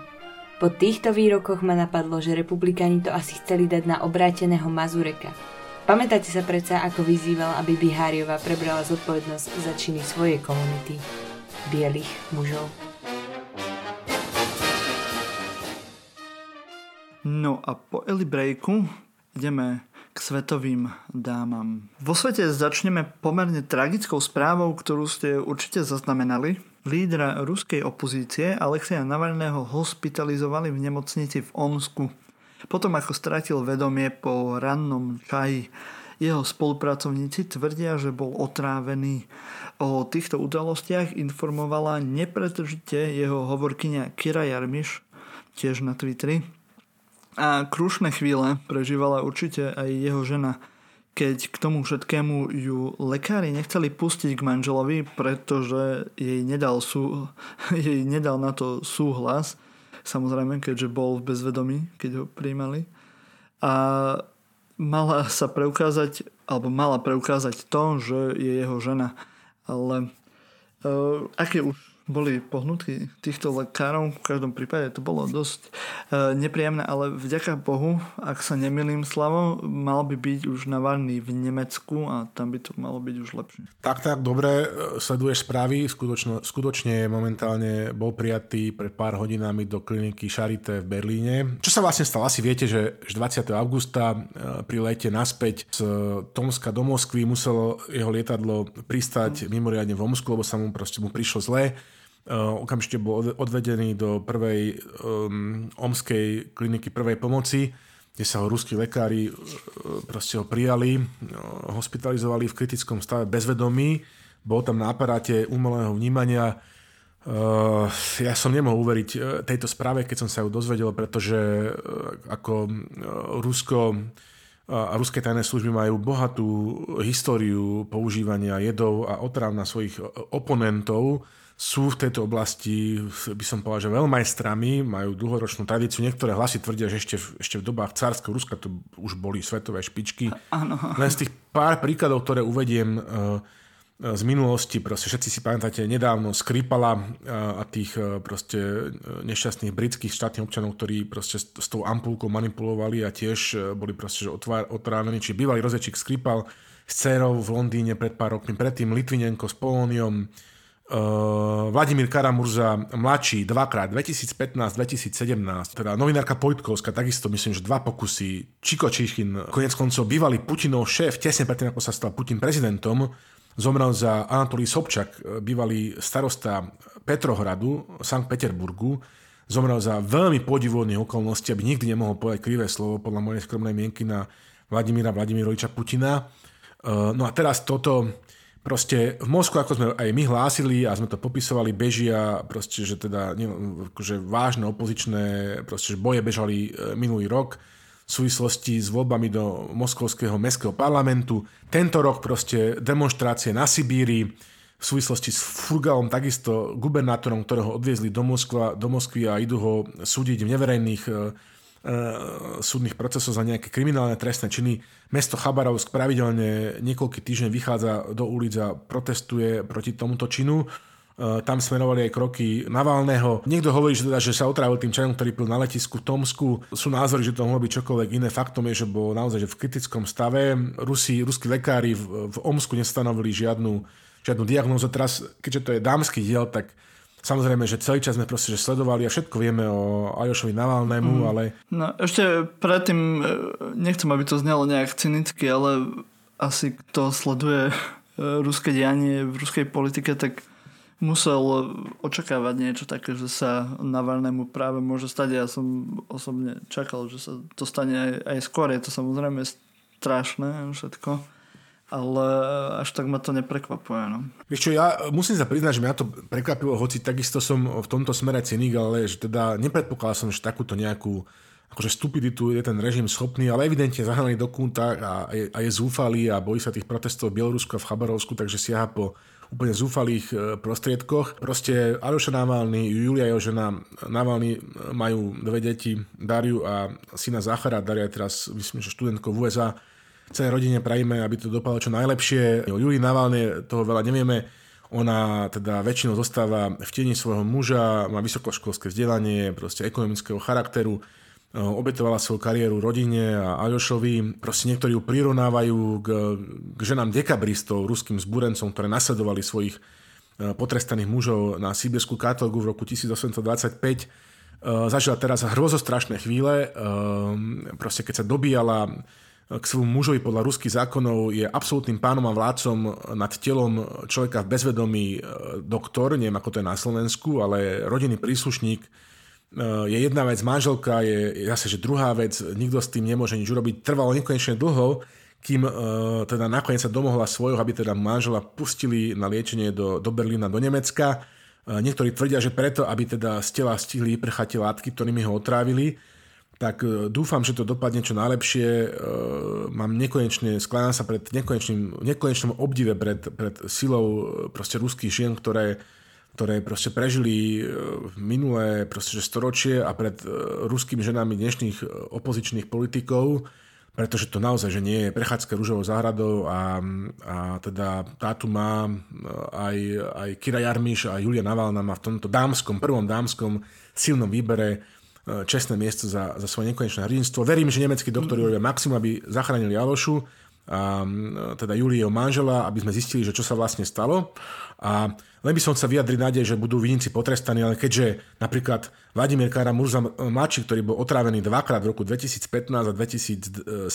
Po týchto výrokoch ma napadlo, že republikáni to asi chceli dať na obráteného Mazureka. Pamätáte sa predsa, ako vyzýval, aby Biháriová prebrala zodpovednosť za činy svojej komunity bielých mužov. No a po early breaku ideme k svetovým dámam. Vo svete začneme pomerne tragickou správou, ktorú ste určite zaznamenali. Lídra ruskej opozície Alexeja Navalného hospitalizovali v nemocnici v Omsku. Potom ako stratil vedomie po rannom čaji. Jeho spolupracovníci tvrdia, že bol otrávený. O týchto udalostiach informovala nepretržite jeho hovorkyňa Kira Jarmíš, tiež na Twitteri. A krušné chvíle prežívala určite aj jeho žena, keď k tomu všetkému ju lekári nechceli pustiť k manželovi, pretože jej nedal na to súhlas. Samozrejme, keďže bol v bezvedomí, keď ho prijímali. A mala preukázať to, že je jeho žena. Ale aké už boli pohnutky týchto lekárov, v každom prípade to bolo dosť nepríjemné, ale vďaka Bohu, ak sa nemýlim, Slavo, mal by byť už Navalný v Nemecku a tam by to malo byť už lepšie. Tak, dobre, sleduješ správy. Skutočne momentálne bol prijatý pred pár hodinami do kliniky Charité v Berlíne. Čo sa vlastne stalo? Asi viete, že 20. augusta pri lete naspäť z Tomska do Moskvy muselo jeho lietadlo pristať mimoriadne v Omsku, lebo sa mu prišlo zlé. Okamžite bol odvedený do prvej omskej kliniky prvej pomoci, kde sa ho ruskí lekári ho prijali, hospitalizovali v kritickom stave bezvedomí, bol tam na aparáte umelého vnímania. Ja som nemohol uveriť tejto správe, keď som sa ju dozvedel, pretože ako Rusko a ruské tajné služby majú bohatú históriu používania jedov a otráv na svojich oponentov, sú v tejto oblasti, by som povedal, že veľmajstrami, majú dlhoročnú tradíciu. Niektoré hlasy tvrdia, že ešte v dobách cárskeho Ruska to už boli svetové špičky. Áno. Len z tých pár príkladov, ktoré uvediem z minulosti, všetci si pamätáte nedávno Skripala a tých nešťastných britských štátnych občanov, ktorí s tou ampulkou manipulovali a tiež boli otrávení. Či bývalý rozečík Skripal s dcérou v Londýne pred pár rokmi, predtým Litvinenko s Polóniom, Vladimír Karamurza mladší dvakrát, 2015-2017, teda novinárka Pojtkovská takisto, myslím, že dva pokusy, Čiko Čichin, konec koncov bývalý Putinov šéf, tesne predtým, ako sa stal Putin prezidentom, zomrel za Anatolij Sobčak, bývalý starosta Petrohradu, Sankt Peterburgu, zomrel za veľmi podivuhodných okolností, aby nikdy nemohol povedať krivé slovo, podľa mojej skromnej mienky, na Vladimiroviča Putina. No a teraz toto. V Moskve, ako sme aj my hlásili a sme to popisovali, bežia že teda že vážne opozičné že boje bežali minulý rok v súvislosti s voľbami do moskovského mestského parlamentu. Tento rok demonštrácie na Sibíri v súvislosti s Furgalom, takisto gubernátorom, ktorého odviezli do Moskvy a idú ho súdiť v neverejných súdnych procesov za nejaké kriminálne trestné činy. Mesto Chabarovsk pravidelne niekoľký týždeň vychádza do ulic a protestuje proti tomuto činu. Tam smerovali aj kroky Navalného. Niekto hovorí, že sa otrávil tým čajom, ktorý pil na letisku v Tomsku. Sú názory, že to mohlo byť čokoľvek iné. Faktom je, že bol naozaj v kritickom stave. Ruskí lekári v Omsku nestanovili žiadnu diagnózu. Teraz, keďže to je dámsky diel, tak samozrejme, že celý čas sme že sledovali a všetko vieme o Aljošovi Navalnému, ale... No, ešte predtým, nechcem, aby to znelo nejak cynicky, ale asi kto sleduje ruské dianie v ruskej politike, tak musel očakávať niečo také, že sa Navalnému práve môže stať. Ja som osobne čakal, že sa to stane aj skôr. Je to samozrejme strašné všetko, ale až tak ma to neprekvapuje. No. Vieš čo, ja musím sa priznať, že mňa to prekvapilo, hoci takisto som v tomto smere cynik, ale že teda nepredpokladal som, že takúto nejakú akože stupiditu je ten režim schopný, ale evidentne zahraný do kúta a je zúfalý a bojí sa tých protestov v Bielorusku a v Chabarovsku, takže siaha po úplne zúfalých prostriedkoch. Proste Aljoša Navalný, Julia jeho žena Navalný majú dve deti, Dariu a syna Zachara. Daria je teraz, myslím, že študentkou v USA. Celej rodine prajíme, aby to dopadlo čo najlepšie. O Julii Navalnej toho veľa nevieme. Ona teda väčšinou zostáva v tieni svojho muža, má vysokoškolské vzdelanie, proste ekonomického charakteru. Obetovala svoju kariéru rodine a Aljošovi. Proste niektorí ju prirovnávajú k ženám dekabristov, ruským zbúrencom, ktoré nasledovali svojich potrestaných mužov na sibírskú katorgu v roku 1825. Zažila teraz hrozostrašné chvíle. Proste keď sa dobíjala k svojmu mužovi podľa ruských zákonov, je absolútnym pánom a vládcom nad telom človeka v bezvedomí doktor, neviem ako to je na Slovensku, ale rodinný príslušník. Je jedna vec, manželka je zase, že druhá vec, nikto s tým nemôže nič urobiť. Trvalo nekonečne dlho, kým teda nakoniec sa domohla svojho, aby teda manžela pustili na liečenie do Berlína, do Nemecka. Niektorí tvrdia, že preto, aby teda z tela stihli vyprchať látky, ktorými ho otrávili. Tak dúfam, že to dopadne čo najlepšie. Mám nekonečne, skláňam sa pred nekonečnom obdive pred silou proste ruských žien, ktoré proste prežili minulé proste, že storočie a pred ruskými ženami dnešných opozičných politikov, pretože to naozaj že nie je prechádzka ružovou záhradou a teda tá tu má aj Kira Jarmíš a Julia Navalná má v tomto prvom dámskom silnom výbere čestné miesto za svoje nekonečné hrdinstvo. Verím, že nemeckí doktori robia maximum, aby zachránili Aljošu a teda Julieho manžela, aby sme zistili, že čo sa vlastne stalo. A len by som sa vyjadriť nádej, že budú vinníci potrestaní, ale keďže napríklad Vladimír Kara-Murza mladší, ktorý bol otrávený dvakrát v roku 2015 a 2017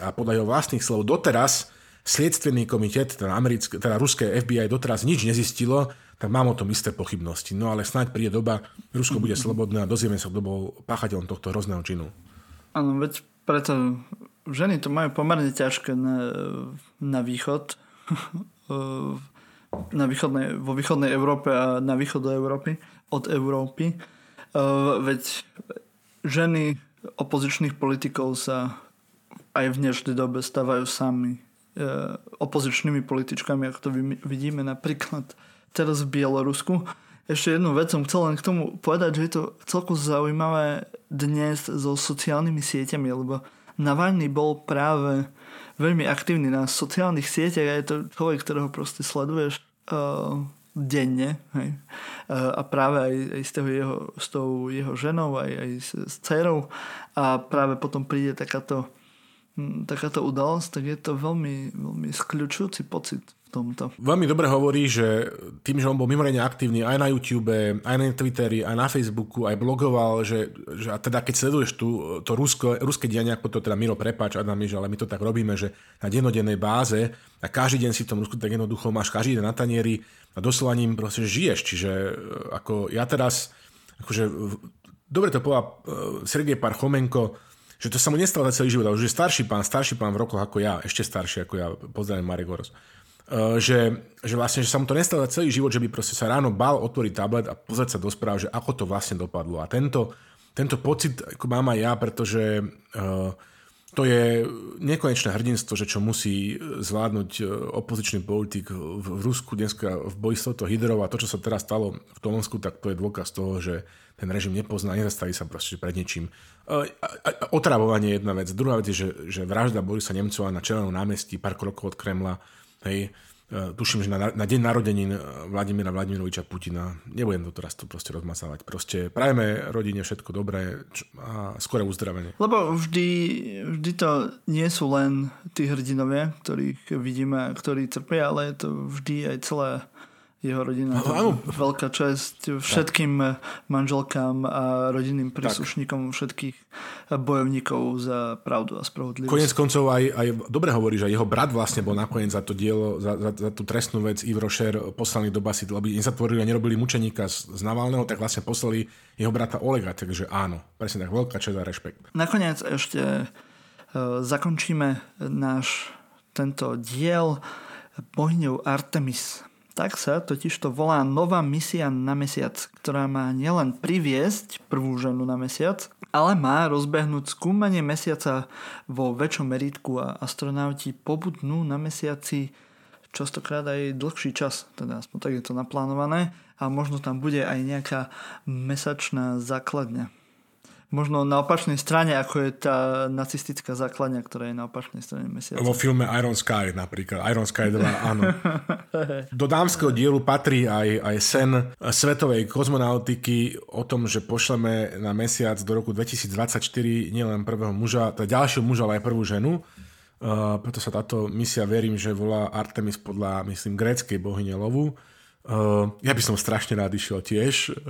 a podľa jeho vlastných slov doteraz sliedstvený komitet, teda ruské FBI doteraz nič nezistilo, tak mám o tom isté pochybnosti. No ale snáď príde doba, Rusko bude slobodné a dozvieme sa, kto bol páchateľom tohto hrozného činu. Áno, veď preto ženy to majú pomerne ťažké na východ, vo východnej Európe a na východ od Európy. Veď ženy opozičných politikov sa aj v dnešnej dobe stávajú sami opozičnými političkami, ako to vidíme napríklad teraz v Bielorusku. Ešte jednu vec som chcel len k tomu povedať, že je to celkom zaujímavé dnes so sociálnymi sieťami, lebo Navalný bol práve veľmi aktívny na sociálnych sieťach a je to človek, ktorého proste sleduješ denne. Hej. A práve aj s tou jeho ženou, aj s dcerou. A práve potom príde takáto udalosť, tak je to veľmi, veľmi skľučujúci pocit v tomto. Veľmi dobre hovorí, že tým, že on bol mimoriadne aktívny aj na YouTube, aj na Twitteri, aj na Facebooku, aj blogoval, že a teda keď sleduješ to ruské dianie, ako to teda Miro, prepáč, Adami, že ale my to tak robíme, že na dennodennej báze a každý deň si v tom Rusku tak jednoducho máš každý deň na tanieri a doslova ním proste žiješ. Čiže ako ja teraz, akože dobre to povedal Sergej Parchomenko, že to sa mu nestalo celý život, ale už je starší pán v rokoch ako ja, ešte starší ako ja, pozdravím Marek Horos, že vlastne, že sa mu to nestalo celý život, že by proste sa ráno bál otvoriť tablet a pozrieť sa do správ, že ako to vlastne dopadlo. A tento pocit ako mám aj ja, pretože to je nekonečné hrdinstvo, že čo musí zvládnuť opozičný politik v Rusku dneska v boji s touto hydrou a to, čo sa teraz stalo v Tomsku, tak to je dôkaz toho, že ten režim nepozná, nezastaví sa proste pred ničím. Otravovanie je jedna vec. Druhá vec je, že vražda Borisa Nemcova na Červenom námestí pár krokov od Kremla. Hej. Tuším, že na deň narodenín Vladimíra Vladimiroviča Putina. Nebudem to teraz proste rozmasávať. Proste prajme rodine všetko dobré a skoré uzdravenie. Lebo vždy to nie sú len tí hrdinovia, ktorých vidíme, ktorí trpia, ale je to vždy aj celé jeho rodina. No, veľká časť všetkým manželkám a rodinným príslušníkom všetkých bojovníkov za pravdu a spravodlivosť. Koniec koncov aj dobre hovoríš, že jeho brat vlastne bol nakoniec za to dielo, za tú trestnú vec Yves Rocher poslaný do basy, lebo im zatvorili a nerobili mučeníka z Navalného, tak vlastne poslali jeho brata Olega, takže áno, presne tak, veľká časť a rešpekt. Nakoniec ešte zakončíme náš tento diel bohyňou Artemis. Tak sa totižto volá nová misia na mesiac, ktorá má nielen priviesť prvú ženu na mesiac, ale má rozbehnúť skúmanie mesiaca vo väčšom merítku a astronauti pobudnú na mesiaci častokrát aj dlhší čas, teda aspoň tak je to naplánované a možno tam bude aj nejaká mesačná základňa. Možno na opačnej strane, ako je tá nacistická základňa, ktorá je na opačnej strane mesiaca. Vo filme Iron Sky napríklad. Iron Sky 2, áno. Do dámskeho dielu patrí aj sen svetovej kozmonautiky o tom, že pošleme na mesiac do roku 2024 nielen prvého muža, teda ďalšieho muža, ale aj prvú ženu. Preto sa táto misia, verím, že volá Artemis podľa, myslím, gréckej bohyne lovu. Ja by som strašne rád išiel tiež,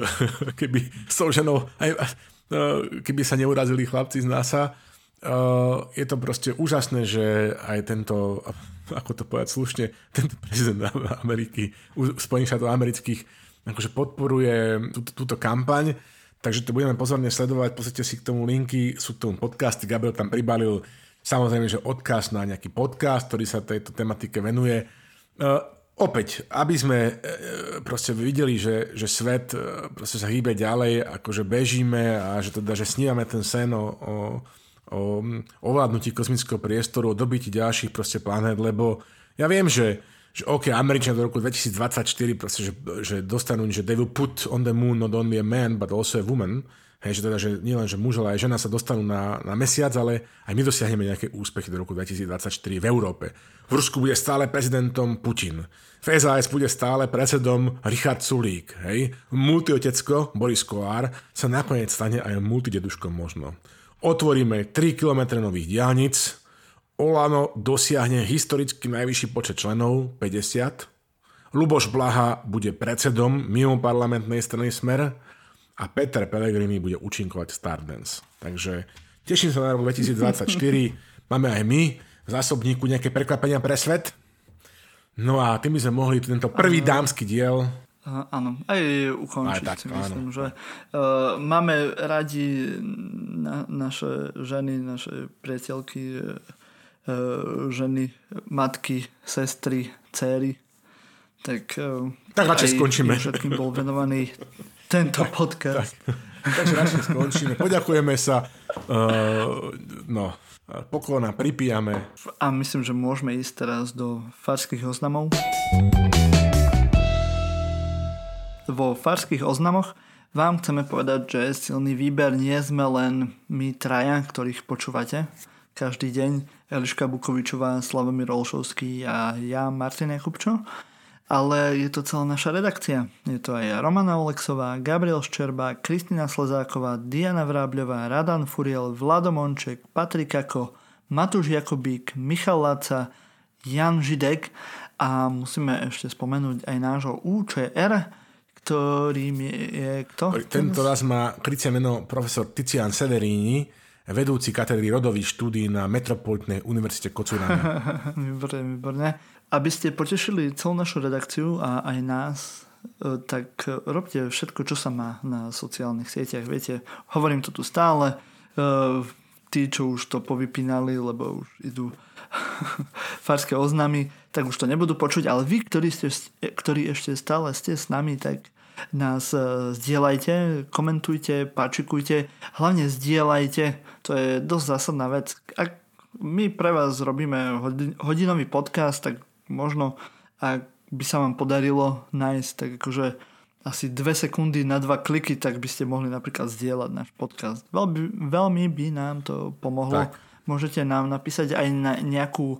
keby som ženou... keby sa neurazili chlapci z NASA. Je to proste úžasné, že aj tento, ako to povedať slušne, tento prezident Ameriky, Spojených štátov amerických, akože podporuje túto kampaň, takže to budeme pozorne sledovať. Pozrite si k tomu linky, sú k tomu podcasty, Gabriel tam pribalil samozrejme, že odkaz na nejaký podcast, ktorý sa tejto tematike venuje. Opäť, aby sme proste videli, že svet proste sa hýbe ďalej, akože bežíme a že teda, že snívame ten sen o ovládnutí kozmického priestoru, o dobití ďalších proste planét, lebo ja viem, že OK, Američania do roku 2024 proste, že dostanú, že they will put on the moon not only a man, but also a woman. Hej, že teda, že nie len, že muž, ale aj žena sa dostanú na mesiac, ale aj my dosiahneme nejaké úspechy do roku 2024 v Európe. V Rusku bude stále prezidentom Putin. V SAS bude stále predsedom Richard Sulík. Hej. Multiotecko Boris Kolár sa nakoniec stane aj multideduškom možno. Otvoríme 3 km nových diaľnic. Olano dosiahne historicky najvyšší počet členov, 50. Luboš Blaha bude predsedom mimo parlamentnej strany Smer. A Peter Pelegrini bude účinkovať v Stardance. Takže teším sa na rok 2024. Máme aj my v zásobníku nejaké prekvapenia pre svet. No a tým by sme mohli tento prvý dámsky diel... Áno, aj ukončiť aj tak, si myslím, áno. Že máme radi naše ženy, naše priateľky, ženy, matky, sestry, céry. Tak radšej skončíme. Všetkým bol venovaný tento podcast. Tak. Takže radšej skončíme. Poďakujeme sa. Poklona pripijame. A myslím, že môžeme ísť teraz do farských oznamov. Vo farských oznamoch vám chceme povedať, že silný výber nie sme len my traja, ktorých počúvate každý deň. Eliška Bukovičová, Slavomír Olšovský a ja, Martin Jakubčo. Ale je to celá naša redakcia. Je to aj Romana Olexová, Gabriel Ščerba, Kristina Slezáková, Diana Vrábľová, Radan Furiel, Vlado Monček, Patrik Ako, Matúš Jakobík, Michal Láca, Jan Židek a musíme ešte spomenúť aj nášho UČR, ktorým je kto? Tento raz má krycie meno profesor Tizian Severini, vedúci katedry rodových štúdií na Metropolitnej univerzite Kocurána. Výborné. Aby ste potešili celú našu redakciu a aj nás, tak robte všetko, čo sa má na sociálnych sieťach. Viete, hovorím to tu stále. Tí, čo už to povypínali, lebo už idú farské oznamy, tak už to nebudú počuť. Ale vy, ktorí ešte stále ste s nami, tak nás zdieľajte, komentujte, páčikujte. Hlavne zdieľajte. To je dosť zásadná vec. Ak my pre vás robíme hodinový podcast, tak možno, ak by sa vám podarilo nájsť tak akože asi 2 sekundy na 2 kliky, tak by ste mohli napríklad zdieľať náš podcast. Veľmi by nám to pomohlo. Tak. Môžete nám napísať aj na nejakú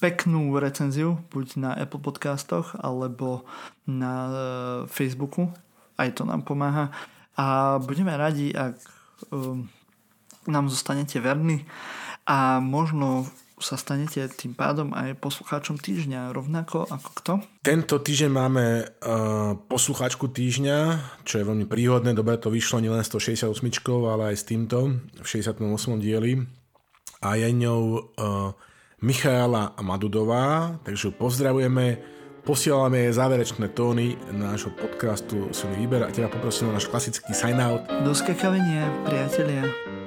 peknú recenziu, buď na Apple podcastoch, alebo na Facebooku. Aj to nám pomáha. A budeme radi, ak nám zostanete verní a možno sa stanete tým pádom aj poslucháčom týždňa, rovnako ako kto? Tento týždeň máme poslucháčku týždňa, čo je veľmi príhodné. Dobre, to vyšlo nielen s 168, ale aj s týmto v 68. dieli. A je ňou Michaela Madudová, takže ju pozdravujeme. Posielame záverečné tóny nášho podcastu Silný výber a teda poprosím náš klasický sign-out. Do skakavenia, priatelia.